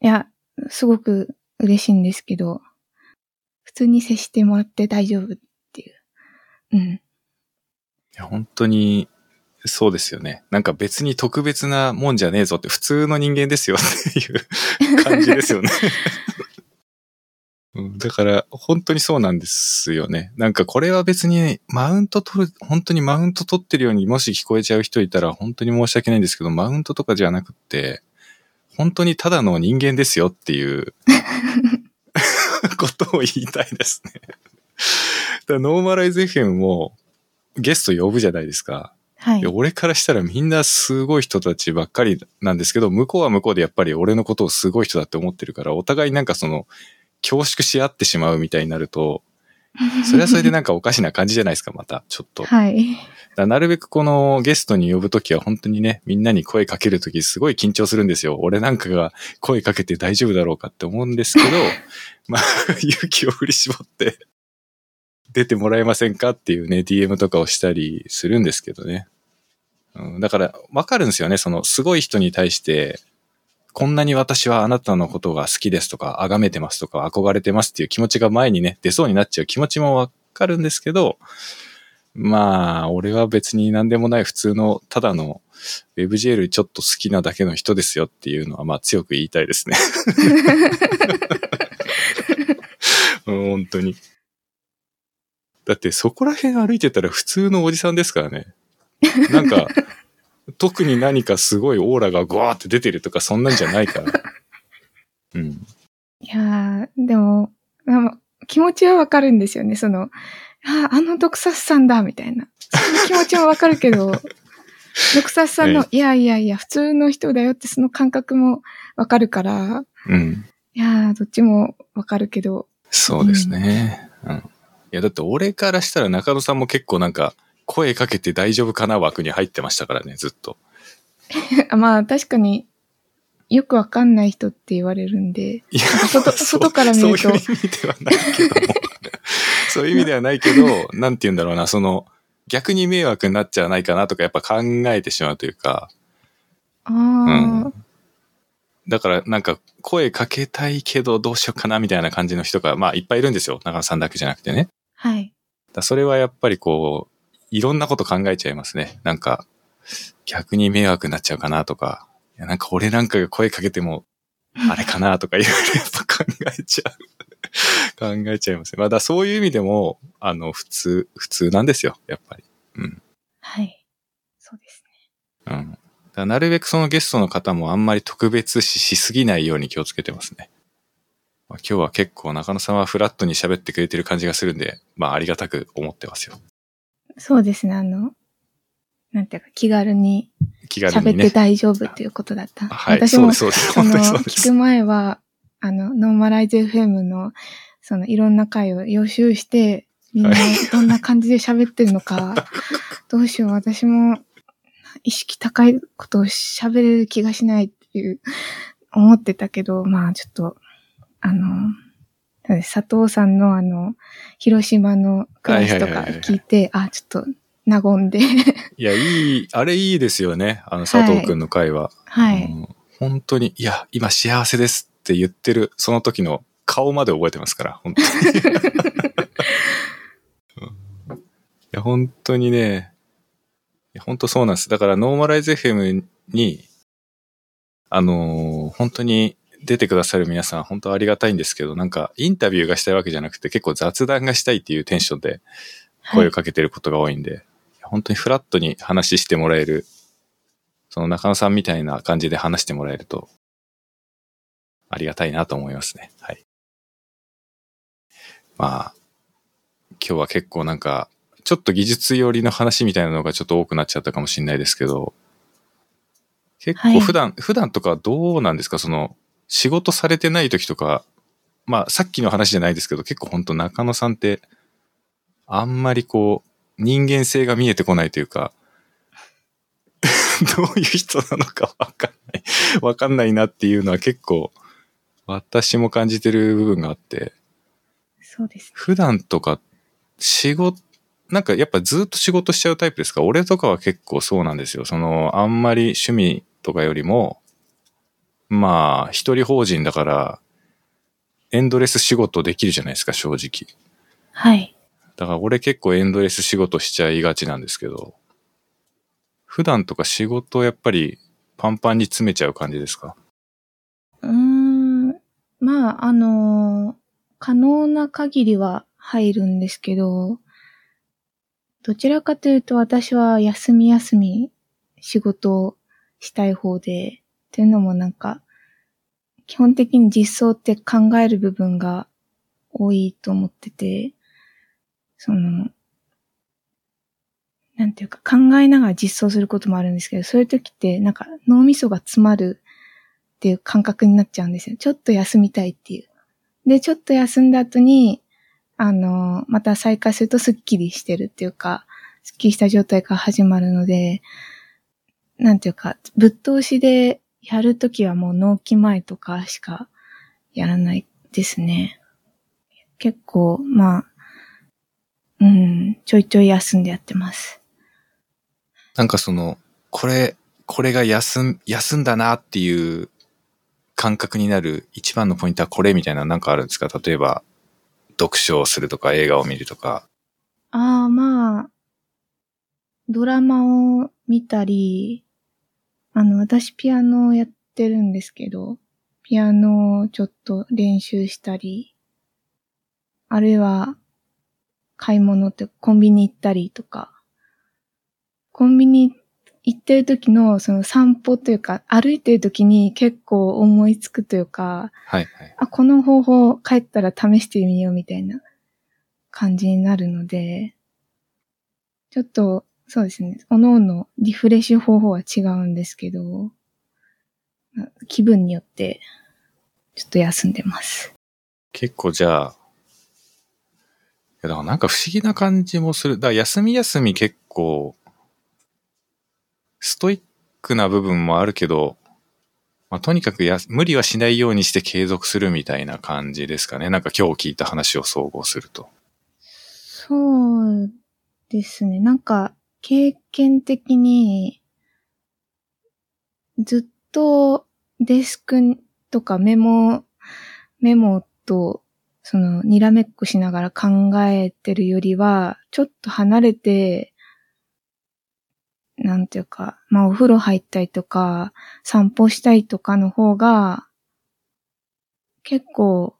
いやすごく嬉しいんですけど、普通に接してもらって大丈夫っていう、いや本当にそうですよね。なんか別に特別なもんじゃねえぞって普通の人間ですよっていう感じですよね。だから本当にそうなんですよね。なんかこれは別に本当にマウント取ってるようにもし聞こえちゃう人いたら本当に申し訳ないんですけど、マウントとかじゃなくて本当にただの人間ですよっていうことを言いたいですね。だノーマライズ FM もゲスト呼ぶじゃないですか。はい、俺からしたらみんなすごい人たちばっかりなんですけど、向こうは向こうでやっぱり俺のことをすごい人だって思ってるから、お互いなんかその恐縮し合ってしまうみたいになると、それはそれでなんかおかしな感じじゃないですか、またちょっと。はい。なるべくこのゲストに呼ぶときは本当にね、みんなに声かけるときすごい緊張するんですよ。俺なんかが声かけて大丈夫だろうかって思うんですけど、まあ勇気を振り絞って出てもらえませんかっていうね、DM とかをしたりするんですけどね。だからわかるんですよね、そのすごい人に対してこんなに私はあなたのことが好きですとか崇めてますとか憧れてますっていう気持ちが前にね出そうになっちゃう気持ちもわかるんですけど、まあ俺は別に何でもない普通のただの WebGL ちょっと好きなだけの人ですよっていうのはまあ強く言いたいですね。本当にだってそこら辺歩いてたら普通のおじさんですからね。なんか特に何かすごいオーラがゴワーって出てるとかそんなんじゃないから。うん。いやーでも気持ちはわかるんですよね。そのあの毒殺さんだみたいなその気持ちもわかるけど、毒殺さんの、ね、いや普通の人だよってその感覚もわかるから。うん。いやーどっちもわかるけど。そうですね。うん。いやだって俺からしたら中野さんも結構なんか声かけて大丈夫かな枠に入ってましたからねずっと。まあ確かによくわかんない人って言われるんで、いや外から見るとそういう意味ではないけどもそういう意味ではないけどなんて言うんだろうな、その逆に迷惑になっちゃわないかなとかやっぱ考えてしまうというか。ああ、うん。だからなんか声かけたいけどどうしようかなみたいな感じの人がまあいっぱいいるんですよ、中野さんだけじゃなくてね。はい。だそれはやっぱりこういろんなこと考えちゃいますね。なんか逆に迷惑になっちゃうかなとか、いやなんか俺なんかが声かけてもあれかなとかいろいろやっぱ考えちゃいますね。まだそういう意味でも普通なんですよやっぱり。うん。はい。そうですね。うん。だなるべくそのゲストの方もあんまり特別視しすぎないように気をつけてますね。まあ、今日は結構中野さんはフラットに喋ってくれてる感じがするんで、まあありがたく思ってますよ。そうですね、なんていうか、気軽にね、喋って大丈夫っていうことだった。はい、私も、聞く前は、ノーマライズ FM の、いろんな回を予習して、みんなどんな感じで喋ってるのか、はい、どうしよう、私も、意識高いことを喋れる気がしないっていう、思ってたけど、まあ、ちょっと、佐藤さんの広島の暮らしとか聞いて、あ、ちょっと和んで。いや、あれいいですよね。佐藤くんの会話。はい。本当に、いや、今幸せですって言ってる、その時の顔まで覚えてますから、本当に。いや、本当にね、本当そうなんです。だから、ノーマライズ FM に、本当に、出てくださる皆さん本当ありがたいんですけど、なんかインタビューがしたいわけじゃなくて結構雑談がしたいっていうテンションで声をかけてることが多いんで、はい、本当にフラットに話してもらえる、その中野さんみたいな感じで話してもらえるとありがたいなと思いますね。はい。まあ、今日は結構なんか、ちょっと技術寄りの話みたいなのがちょっと多くなっちゃったかもしれないですけど、結構普段とかどうなんですか？その、仕事されてない時とか、まあさっきの話じゃないですけど、結構本当中野さんって、あんまりこう、人間性が見えてこないというか、どういう人なのかわかんないなっていうのは結構、私も感じてる部分があって、そうですね。普段とか、なんかやっぱずっと仕事しちゃうタイプですか？俺とかは結構そうなんですよ。その、あんまり趣味とかよりも、まあ、一人法人だから、エンドレス仕事できるじゃないですか、正直。はい。だから俺結構エンドレス仕事しちゃいがちなんですけど、普段とか仕事をやっぱりパンパンに詰めちゃう感じですか？まあ、可能な限りは入るんですけど、どちらかというと私は休み休み仕事をしたい方で、というのもなんか、基本的に実装って考える部分が多いと思ってて、その、なんていうか考えながら実装することもあるんですけど、そういう時ってなんか脳みそが詰まるっていう感覚になっちゃうんですよ。ちょっと休みたいっていう。で、ちょっと休んだ後に、また再開するとスッキリしてるっていうか、スッキリした状態から始まるので、なんていうか、ぶっ通しでやるときはもう納期前とかしかやらないですね。結構、まあ、うん、ちょいちょい休んでやってます。なんかその、これが休んだなっていう感覚になる一番のポイントはこれみたいななんかあるんですか？例えば、読書をするとか映画を見るとか。ああ、まあ、ドラマを見たり、私ピアノをやってるんですけど、ピアノをちょっと練習したり、あるいは買い物ってコンビニ行ったりとか、コンビニ行ってる時のその散歩というか歩いてる時に結構思いつくというか、はいはい、あ、この方法帰ったら試してみようみたいな感じになるので、ちょっとそうですね、各々リフレッシュ方法は違うんですけど、気分によってちょっと休んでます。結構じゃあ、いやだからなんか不思議な感じもする。だから休み休み結構ストイックな部分もあるけど、まあ、とにかく無理はしないようにして継続するみたいな感じですかね。なんか今日聞いた話を総合すると。そうですね。なんか経験的にずっとデスクとかメモとそのにらめっこしながら考えてるよりはちょっと離れて、なんていうか、まあお風呂入ったりとか、散歩したりとかの方が、結構、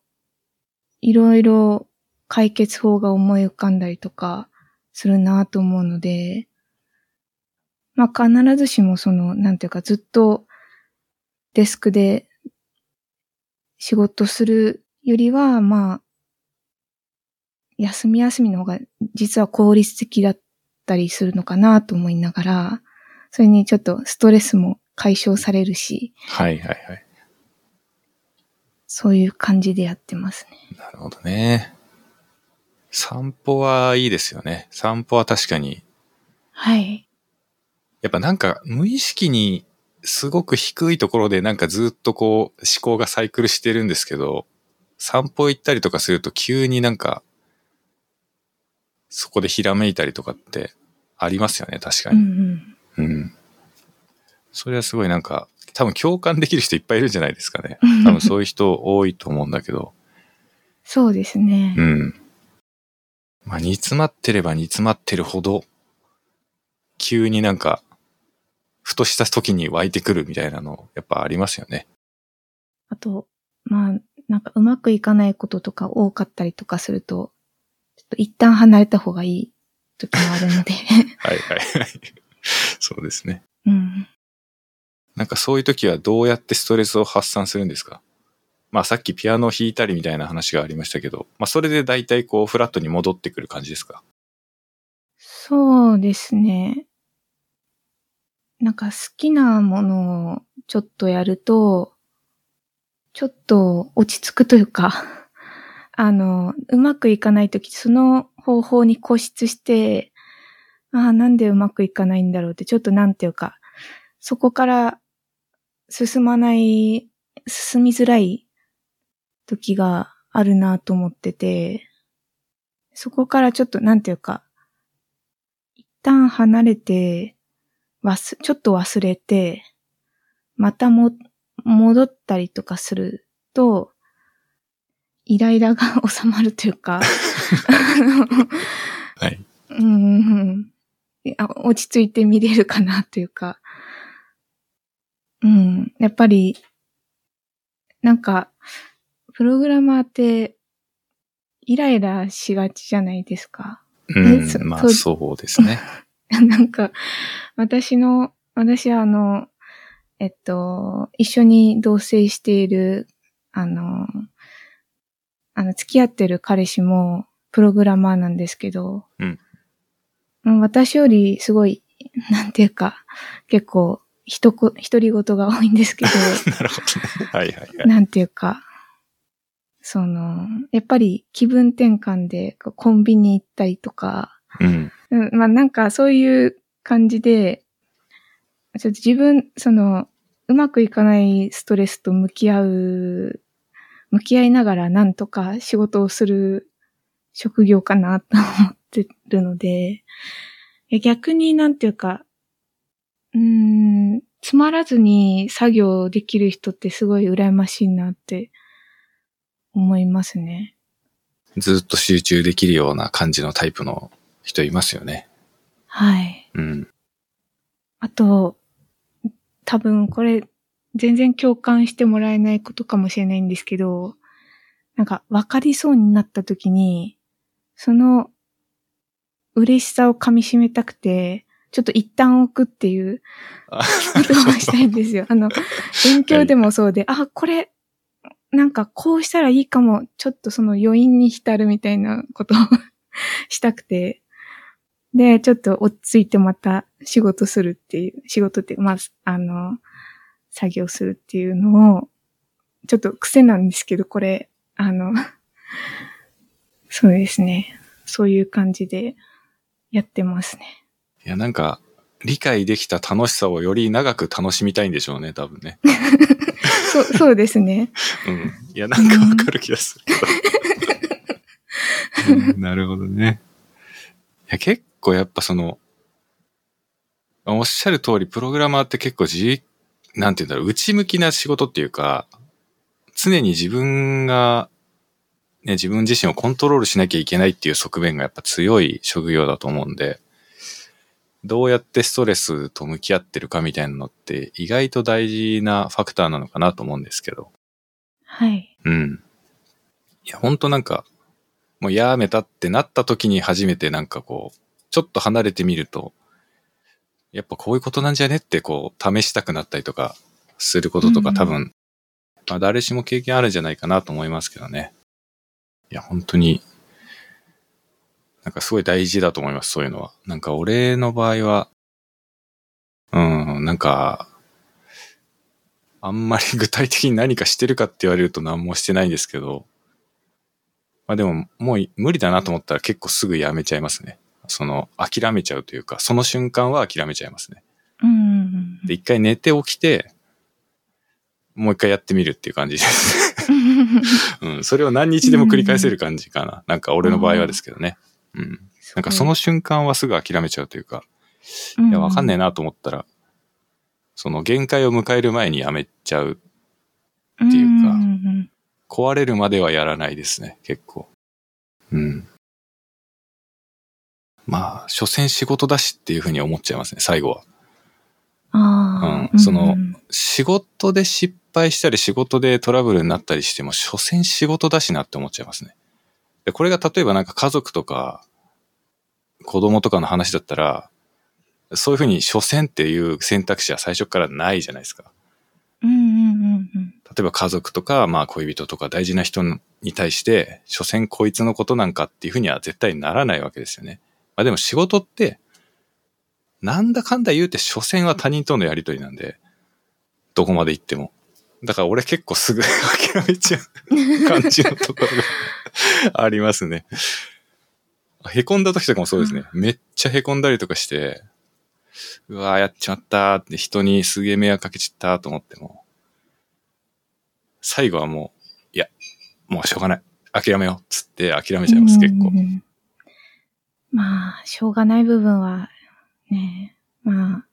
いろいろ解決法が思い浮かんだりとかするなと思うので、まあ必ずしもその、なんていうかずっとデスクで仕事するよりは、まあ、休み休みの方が実は効率的だったりするのかなと思いながら、それにちょっとストレスも解消されるし、はいはいはい。そういう感じでやってますね。なるほどね。散歩はいいですよね。散歩は確かに。はい。やっぱなんか無意識にすごく低いところでなんかずっとこう思考がサイクルしてるんですけど、散歩行ったりとかすると急になんか、そこでひらめいたりとかってありますよね、確かに。うん、うんうん。それはすごいなんか、多分共感できる人いっぱいいるんじゃないですかね。多分そういう人多いと思うんだけど。そうですね。うん。まあ、煮詰まってれば煮詰まってるほど、急になんか、ふとした時に湧いてくるみたいなの、やっぱありますよね。あと、まあ、なんかうまくいかないこととか多かったりとかすると、ちょっと一旦離れた方がいい時もあるのではいはいはいそうですね、うん、なんかそういう時はどうやってストレスを発散するんですか？まあさっきピアノを弾いたりみたいな話がありましたけど、まあそれで大体こうフラットに戻ってくる感じですか？そうですね。なんか好きなものをちょっとやると、ちょっと落ち着くというか、うまくいかないとき、その方法に固執して、ああ、なんでうまくいかないんだろうって、ちょっとなんていうか、そこから進みづらい時があるなと思ってて、そこからちょっとなんていうか、一旦離れて、ちょっと忘れて、また戻ったりとかすると、イライラが収まるというか、はい、落ち着いて見れるかなというか、うん、やっぱり、なんか、プログラマーって、イライラしがちじゃないですか。うん、まあそうですね。なんか、私は一緒に同棲している、付き合ってる彼氏もプログラマーなんですけど、うん、私よりすごい、なんていうか、結構、独り言が多いんですけど、なるほどね。はいはいはい。なんていうか、やっぱり気分転換でコンビニ行ったりとか、うん、まあなんかそういう感じで、ちょっと自分、うまくいかないストレスと向き合いながらなんとか仕事をする職業かなと思ってるので、逆になんていうか、つまらずに作業できる人ってすごい羨ましいなって思いますね。ずっと集中できるような感じのタイプの人いますよね。はい。うん。あと、多分これ全然共感してもらえないことかもしれないんですけど、なんか分かりそうになった時に、その嬉しさを噛み締めたくて、ちょっと一旦置くっていうことをしたいんですよ。勉強でもそうで、はい、あ、これ、なんかこうしたらいいかも、ちょっとその余韻に浸るみたいなことをしたくて、で、ちょっと落ち着いてまた仕事するっていう、仕事って、まあ、作業するっていうのを、ちょっと癖なんですけど、これ、そうですね。そういう感じでやってますね。いや、なんか、理解できた楽しさをより長く楽しみたいんでしょうね、多分ね。そうですね。うん。いや、なんかわかる気がする、うん。なるほどね。いや、結構やっぱおっしゃる通り、プログラマーって結構なんて言うんだろう、内向きな仕事っていうか、常に自分が、ね、自分自身をコントロールしなきゃいけないっていう側面がやっぱ強い職業だと思うんで、どうやってストレスと向き合ってるかみたいなのって意外と大事なファクターなのかなと思うんですけど。はい。うん。いや、ほんとなんか、もうやめたってなった時に初めてなんかこう、ちょっと離れてみると、やっぱこういうことなんじゃねってこう、試したくなったりとかすることとか、うんうん、多分、まあ誰しも経験あるんじゃないかなと思いますけどね。いや、本当に、なんかすごい大事だと思います、そういうのは。なんか俺の場合は、なんか、あんまり具体的に何かしてるかって言われると何もしてないんですけど、まあでももう無理だなと思ったら結構すぐやめちゃいますね。諦めちゃうというか、その瞬間は諦めちゃいますね。で、一回寝て起きて、もう一回やってみるっていう感じです、うん。それを何日でも繰り返せる感じかな。なんか俺の場合はですけどね。うん、なんかその瞬間はすぐ諦めちゃうというか、いやわかんねえなと思ったら、限界を迎える前にやめちゃうっていうか、壊れるまではやらないですね、結構。うん。まあ、所詮仕事だしっていうふうに思っちゃいますね、最後は。ああ。うん。仕事で失敗したり、仕事でトラブルになったりしても、所詮仕事だしなって思っちゃいますね。これが例えばなんか家族とか、子供とかの話だったら、そういうふうに所詮っていう選択肢は最初からないじゃないですか。うんうんうんうん、例えば家族とか、まあ恋人とか大事な人に対して、所詮こいつのことなんかっていうふうには絶対ならないわけですよね。まあでも仕事って、なんだかんだ言うて所詮は他人とのやりとりなんで、どこまで行っても。だから俺結構すぐ諦めちゃう感じのところがありますね。へこんだ時とかもそうですね。めっちゃへこんだりとかして、うわーやっちまったーって人にすげえ迷惑かけちったーと思っても、最後はもう、いや、もうしょうがない。諦めようっつって諦めちゃいます、結構。まあ、しょうがない部分はね、まあ、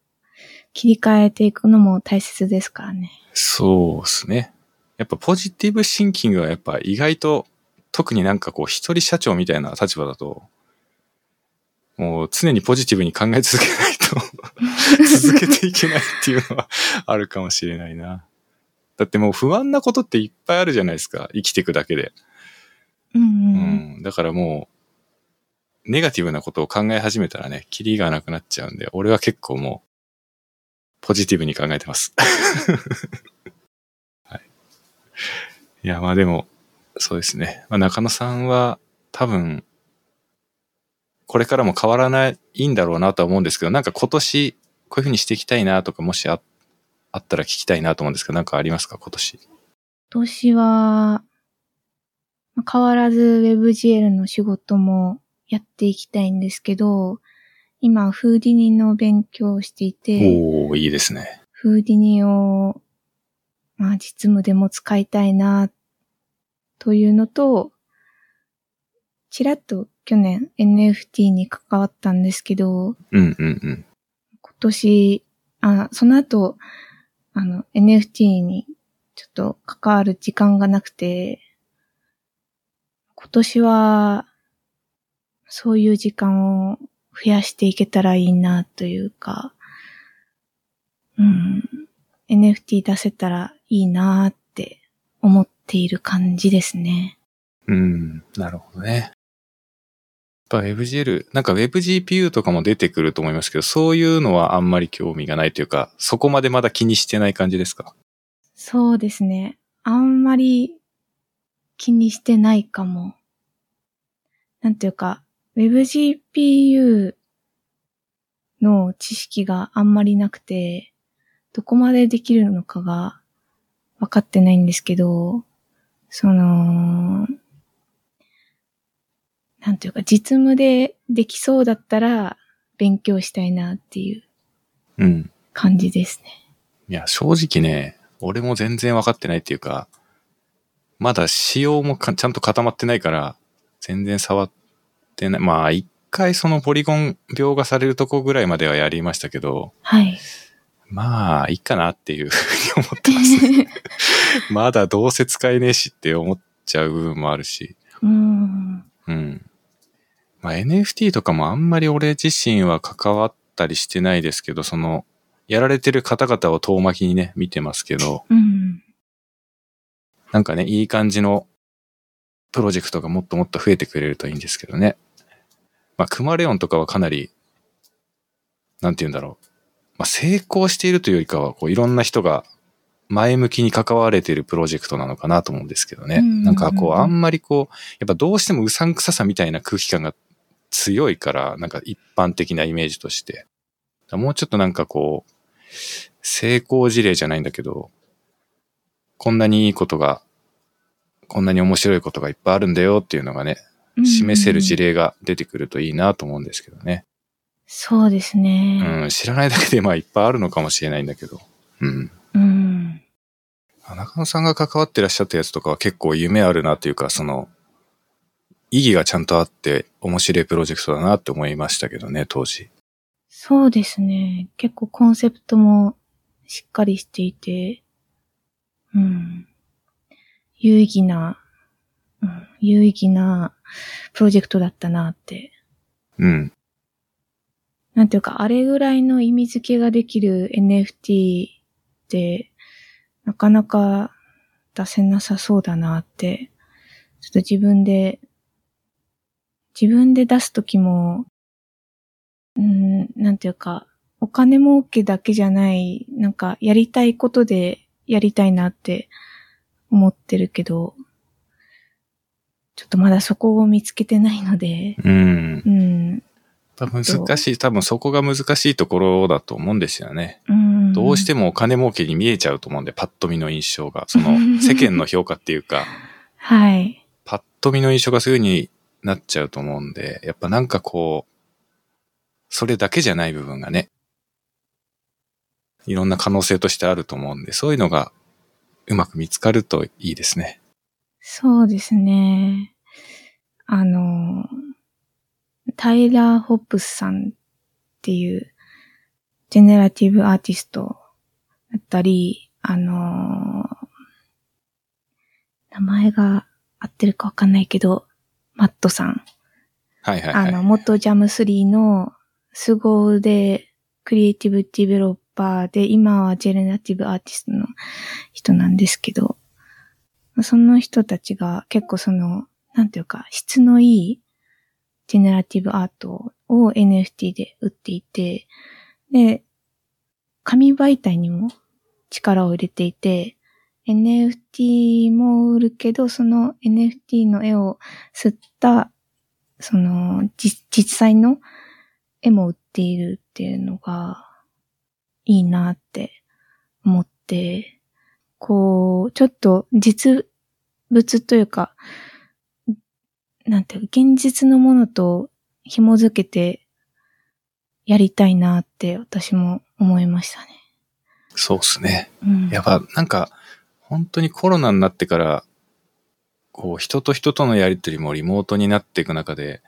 切り替えていくのも大切ですからね。そうですね。やっぱポジティブシンキングはやっぱ意外と、特になんかこう一人社長みたいな立場だと、もう常にポジティブに考え続けないと続けていけないっていうのはあるかもしれないな。だってもう不安なことっていっぱいあるじゃないですか。生きていくだけで。うんうん。うん、だからもう、ネガティブなことを考え始めたらね、キリがなくなっちゃうんで、俺は結構もう、ポジティブに考えてます。はい。いや、まあでも、そうですね。まあ、中野さんは多分、これからも変わらないんだろうなとは思うんですけど、なんか今年こういうふうにしていきたいなとか、もしあったら聞きたいなと思うんですけど、なんかありますか今年？今年は、変わらず WebGL の仕事もやっていきたいんですけど、今、フーディニの勉強をしていて、おー、いいですね。フーディニを、まあ、実務でも使いたいな、というのと、ちらっと去年 NFT に関わったんですけど、うんうんうん、今年、その後、NFT にちょっと関わる時間がなくて、今年は、そういう時間を増やしていけたらいいなというか、うん、NFT 出せたらいいなって思っている感じですね。うん、なるほどね。やっぱ WebGL、なんか WebGPU とかも出てくると思いますけど、そういうのはあんまり興味がないというか、そこまでまだ気にしてない感じですか？そうですね。あんまり気にしてないかも。なんていうか、WebGPU の知識があんまりなくて、どこまでできるのかが分かってないんですけど、なんていうか、実務でできそうだったら勉強したいなっていう感じですね。うん、いや、正直ね、俺も全然分かってないっていうか、まだ仕様もちゃんと固まってないから、全然触って、でね、まあ一回そのポリゴン描画されるとこぐらいまではやりましたけど、はい、まあいいかなっていうふうに思ってます。まだどうせ使えねえしって思っちゃう部分もあるし、うん、まあ NFT とかもあんまり俺自身は関わったりしてないですけど、そのやられてる方々を遠巻きにね見てますけど、うん、なんかねいい感じのプロジェクトがもっともっと増えてくれるといいんですけどね。まあ、クマレオンとかはかなり、なんて言うんだろう。まあ、成功しているというよりかは、こう、いろんな人が前向きに関われているプロジェクトなのかなと思うんですけどね。なんかこう、あんまりこう、やっぱどうしてもうさんくささみたいな空気感が強いから、なんか一般的なイメージとして。もうちょっとなんかこう、成功事例じゃないんだけど、こんなにいいことが、こんなに面白いことがいっぱいあるんだよっていうのがね、示せる事例が出てくるといいなと思うんですけどね。そうですね。うん、知らないだけでまあいっぱいあるのかもしれないんだけど。うん。うん。中野さんが関わってらっしゃったやつとかは結構夢あるなっていうか、その、意義がちゃんとあって面白いプロジェクトだなって思いましたけどね、当時。そうですね。結構コンセプトもしっかりしていて、うん。有意義なプロジェクトだったなって。うん。なんていうか、あれぐらいの意味付けができる NFT って、なかなか出せなさそうだなって。ちょっと自分で出すときも、なんていうか、お金儲けだけじゃない、なんかやりたいことでやりたいなって思ってるけど、ちょっとまだそこを見つけてないので、多分そこが難しいところだと思うんですよね。どうしてもお金儲けに見えちゃうと思うんで、パッと見の印象が、その世間の評価っていうか、はい。パッと見の印象がそういう風になっちゃうと思うんで、やっぱなんかこう、それだけじゃない部分がね、いろんな可能性としてあると思うんで、そういうのがうまく見つかるといいですね。そうですね。タイラー・ホップスさんっていうジェネラティブアーティストだったり、名前が合ってるかわかんないけど、マットさん。はいはいはい。元ジャム3の凄腕クリエイティブディベロッパーで、今はジェネラティブアーティストの人なんですけど、その人たちが結構その、なんていうか、質のいいジェネラティブアートを NFT で売っていて、で、紙媒体にも力を入れていて、NFT も売るけど、その NFT の絵を吸った、その、実際の絵も売っているっていうのが、いいなって思って、こう、ちょっと実物というか、なんていうか、現実のものと紐づけてやりたいなって私も思いましたね。そうですね。やっぱなんか、本当にコロナになってから、こう、人と人とのやりとりもリモートになっていく中で、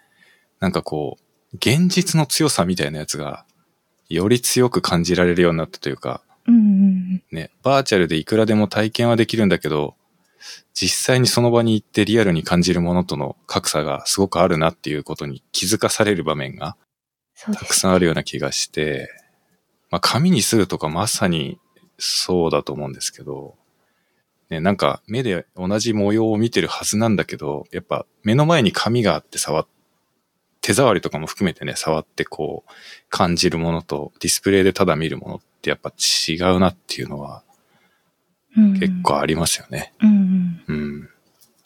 なんかこう、現実の強さみたいなやつが、より強く感じられるようになったというか、ね、バーチャルでいくらでも体験はできるんだけど、実際にその場に行ってリアルに感じるものとの格差がすごくあるなっていうことに気づかされる場面が、たくさんあるような気がして、まあ、紙にするとかまさにそうだと思うんですけど、ね、なんか目で同じ模様を見てるはずなんだけど、やっぱ目の前に紙があって手触りとかも含めてね、触ってこう感じるものとディスプレイでただ見るものってやっぱ違うなっていうのは結構ありますよね。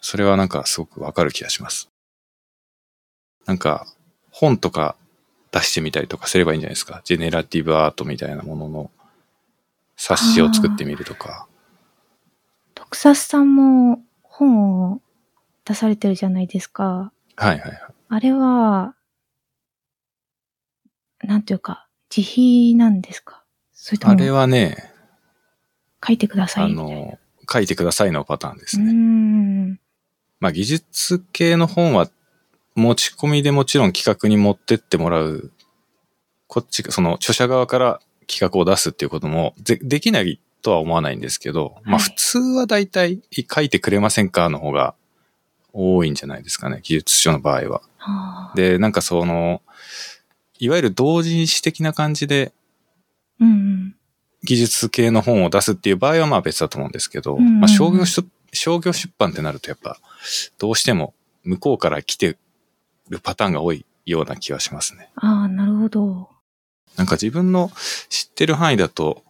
それはなんかすごくわかる気がします。なんか本とか出してみたりとかすればいいんじゃないですか。ジェネラティブアートみたいなものの冊子を作ってみるとか。特撮さんも本を出されてるじゃないですか。はいはいはい。あれは、なんていうか、自費なんですか？それとも。あれはね、書いてくださいみたいな。書いてくださいのパターンですね。まあ技術系の本は持ち込みでもちろん企画に持ってってもらう。こっち、その著者側から企画を出すっていうこともできないとは思わないんですけど、まあ普通はだいたい書いてくれませんかの方が多いんじゃないですかね、技術書の場合は。で、なんかその、いわゆる同人誌的な感じで、技術系の本を出すっていう場合はまあ別だと思うんですけど、まあ商業出版ってなるとやっぱどうしても向こうから来てるパターンが多いような気はしますね。ああ、なるほど。なんか自分の知ってる範囲だと、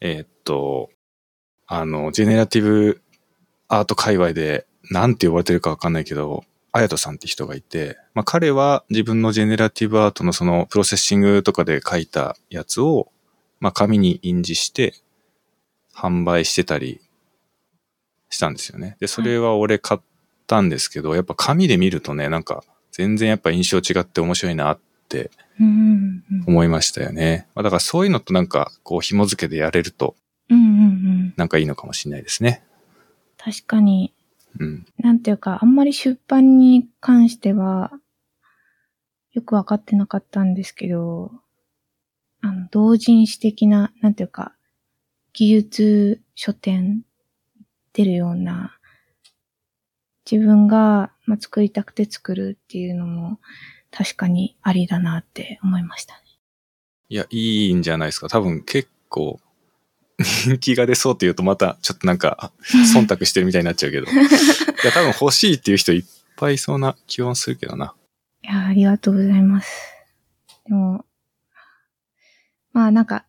ジェネラティブアート界隈でなんて呼ばれてるかわかんないけど、あやとさんって人がいて、まあ彼は自分のジェネラティブアートのそのプロセッシングとかで書いたやつを、まあ紙に印字して販売してたりしたんですよね。で、それは俺買ったんですけど、やっぱ紙で見るとね、なんか全然やっぱ印象違って面白いなって思いましたよね。だからそういうのとなんかこう紐付けでやれると、なんかいいのかもしれないですね。確かに。なんていうか、あんまり出版に関しては、よくわかってなかったんですけど、同人誌的な、なんていうか、技術書店出るような、自分が、まあ、作りたくて作るっていうのも、確かにありだなって思いましたね。いや、いいんじゃないですか。多分結構、人気が出そうって言うとまたちょっとなんか忖度してるみたいになっちゃうけどいや多分欲しいっていう人いっぱいいそうな気はするけどな。いや、ありがとうございます。でも、まあなんか、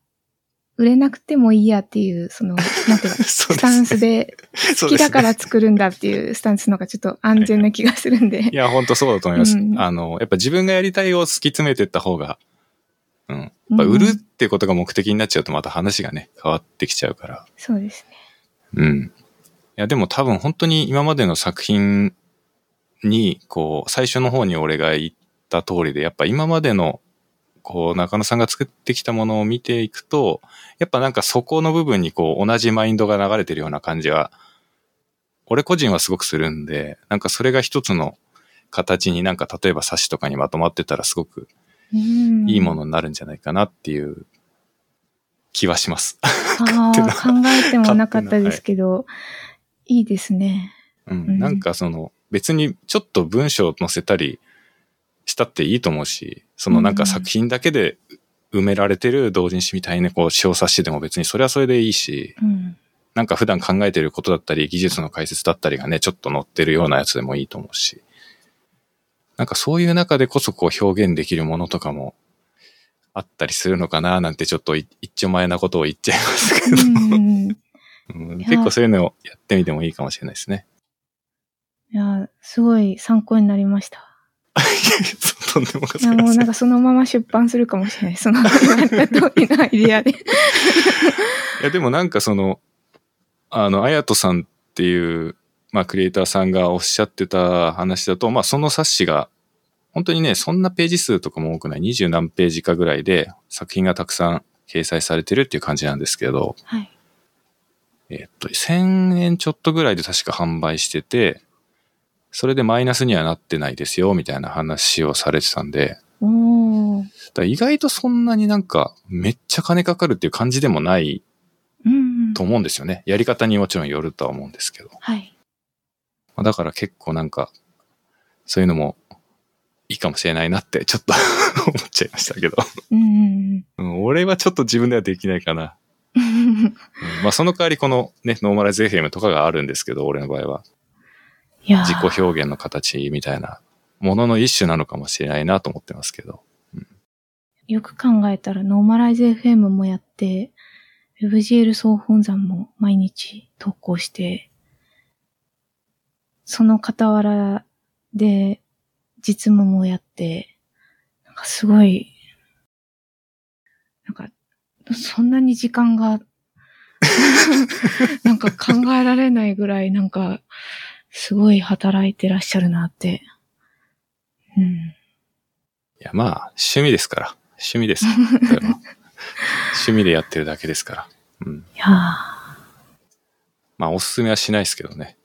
売れなくてもいいやっていう、その、なんていうか、スタンスで、好きだから作るんだっていうスタンスの方がちょっと安全な気がするんで。いや、ほんとそうだと思います。うん、やっぱ自分がやりたいを突き詰めていった方が、うん。やっぱ売るってことが目的になっちゃうとまた話がね、変わってきちゃうから。そうですね。うん。いや、でも多分本当に今までの作品に、こう、最初の方に俺が言った通りで、やっぱ今までの、こう中野さんが作ってきたものを見ていくと、やっぱなんかそこの部分にこう同じマインドが流れてるような感じは、俺個人はすごくするんで、なんかそれが一つの形になんか例えば冊子とかにまとまってたらすごくいいものになるんじゃないかなっていう気はします。あ考えてもなかったですけど、はい、いいですね。うん、うん、なんかその別にちょっと文章を載せたり、したっていいと思うし、そのなんか作品だけで埋められてる同人誌みたいなこう小冊子でも別にそれはそれでいいし、うん、なんか普段考えてることだったり技術の解説だったりがねちょっと載ってるようなやつでもいいと思うし、なんかそういう中でこそこう表現できるものとかもあったりするのかななんてちょっと一丁前なことを言っちゃいますけど、うん、結構そういうのをやってみてもいいかもしれないですね。いや、すごい参考になりました。とんでもございません。いやもうなんかそのまま出版するかもしれない。そのまま通りのアイディアで。いやでもなんかその、あやとさんっていう、まあクリエイターさんがおっしゃってた話だと、まあその冊子が、本当にね、そんなページ数とかも多くない、20何ページかぐらいで作品がたくさん掲載されてるっていう感じなんですけど、はい、1000円ちょっとぐらいで確か販売してて、それでマイナスにはなってないですよみたいな話をされてたんで、だ意外とそんなになんかめっちゃ金かかるっていう感じでもないと思うんですよね。やり方にもちろんよるとは思うんですけど、はい、だから結構なんかそういうのもいいかもしれないなってちょっと思っちゃいましたけど俺はちょっと自分ではできないかなまあその代わりこのねノーマライズ FM とかがあるんですけど、俺の場合は自己表現の形みたいなものの一種なのかもしれないなと思ってますけど、うん、よく考えたらノーマライズ FM もやって WebGL 総本山も毎日投稿して、その傍らで実務もやって、なんかすごいなんかそんなに時間がなんか考えられないぐらいなんかすごい働いてらっしゃるなって。うん。いや、まあ、趣味ですから。趣味です。趣味でやってるだけですから。うん。いやー。まあ、おすすめはしないですけどね。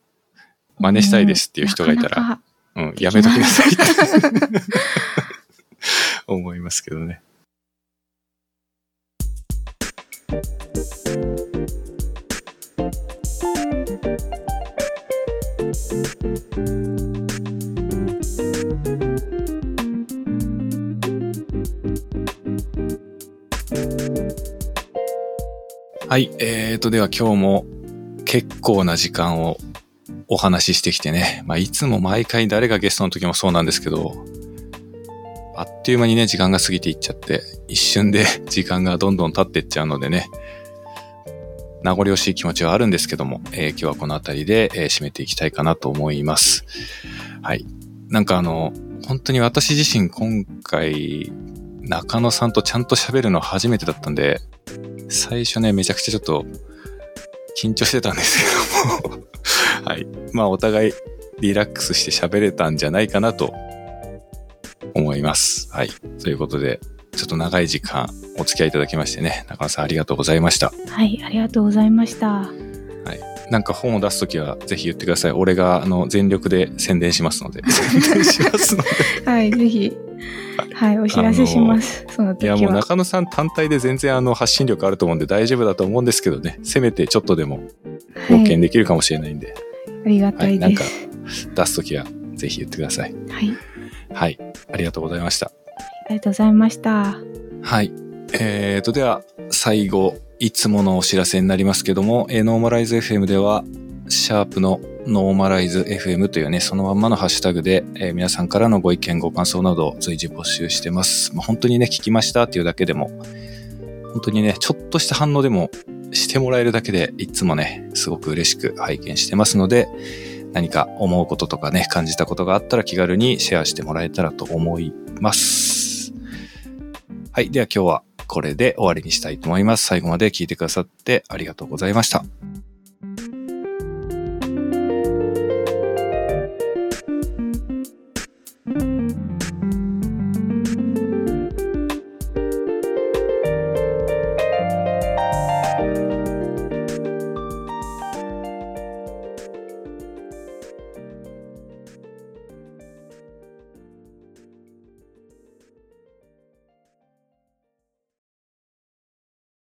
真似したいですっていう人がいたら、なかなかうん、やめときなさいって思いますけどね。はい、では今日も結構な時間をお話ししてきてね、まあいつも毎回誰がゲストの時もそうなんですけど、あっという間にね時間が過ぎていっちゃって、一瞬で時間がどんどん経っていっちゃうのでね、名残惜しい気持ちはあるんですけども、今日はこのあたりで、締めていきたいかなと思います。はい、なんか本当に私自身今回中野さんとちゃんと喋るの初めてだったんで。最初ね、めちゃくちゃちょっと緊張してたんですけども、はい。まあ、お互いリラックスして喋れたんじゃないかなと思います。はい。ということで、ちょっと長い時間お付き合いいただきましてね、中野さんありがとうございました。はい、ありがとうございました。はい。なんか本を出すときはぜひ言ってください。俺が全力で宣伝しますので。宣伝しますので。はい、ぜひ。はい、お知らせします。その時は。いや、もう中野さん単体で全然発信力あると思うんで大丈夫だと思うんですけどね。せめてちょっとでも貢献できるかもしれないんで。はい、ありがたいです。なんか出すときはぜひ言ってください。はい。はい、ありがとうございました。ありがとうございました。はい。では最後いつものお知らせになりますけども、ノーマライズ FM ではシャープのノーマライズ FM というね、そのまんまのハッシュタグで、皆さんからのご意見ご感想などを随時募集してます。まあ、本当にね、聞きましたっていうだけでも、本当にね、ちょっとした反応でもしてもらえるだけで、いつもね、すごく嬉しく拝見してますので、何か思うこととかね、感じたことがあったら気軽にシェアしてもらえたらと思います。はい、では今日はこれで終わりにしたいと思います。最後まで聞いてくださってありがとうございました。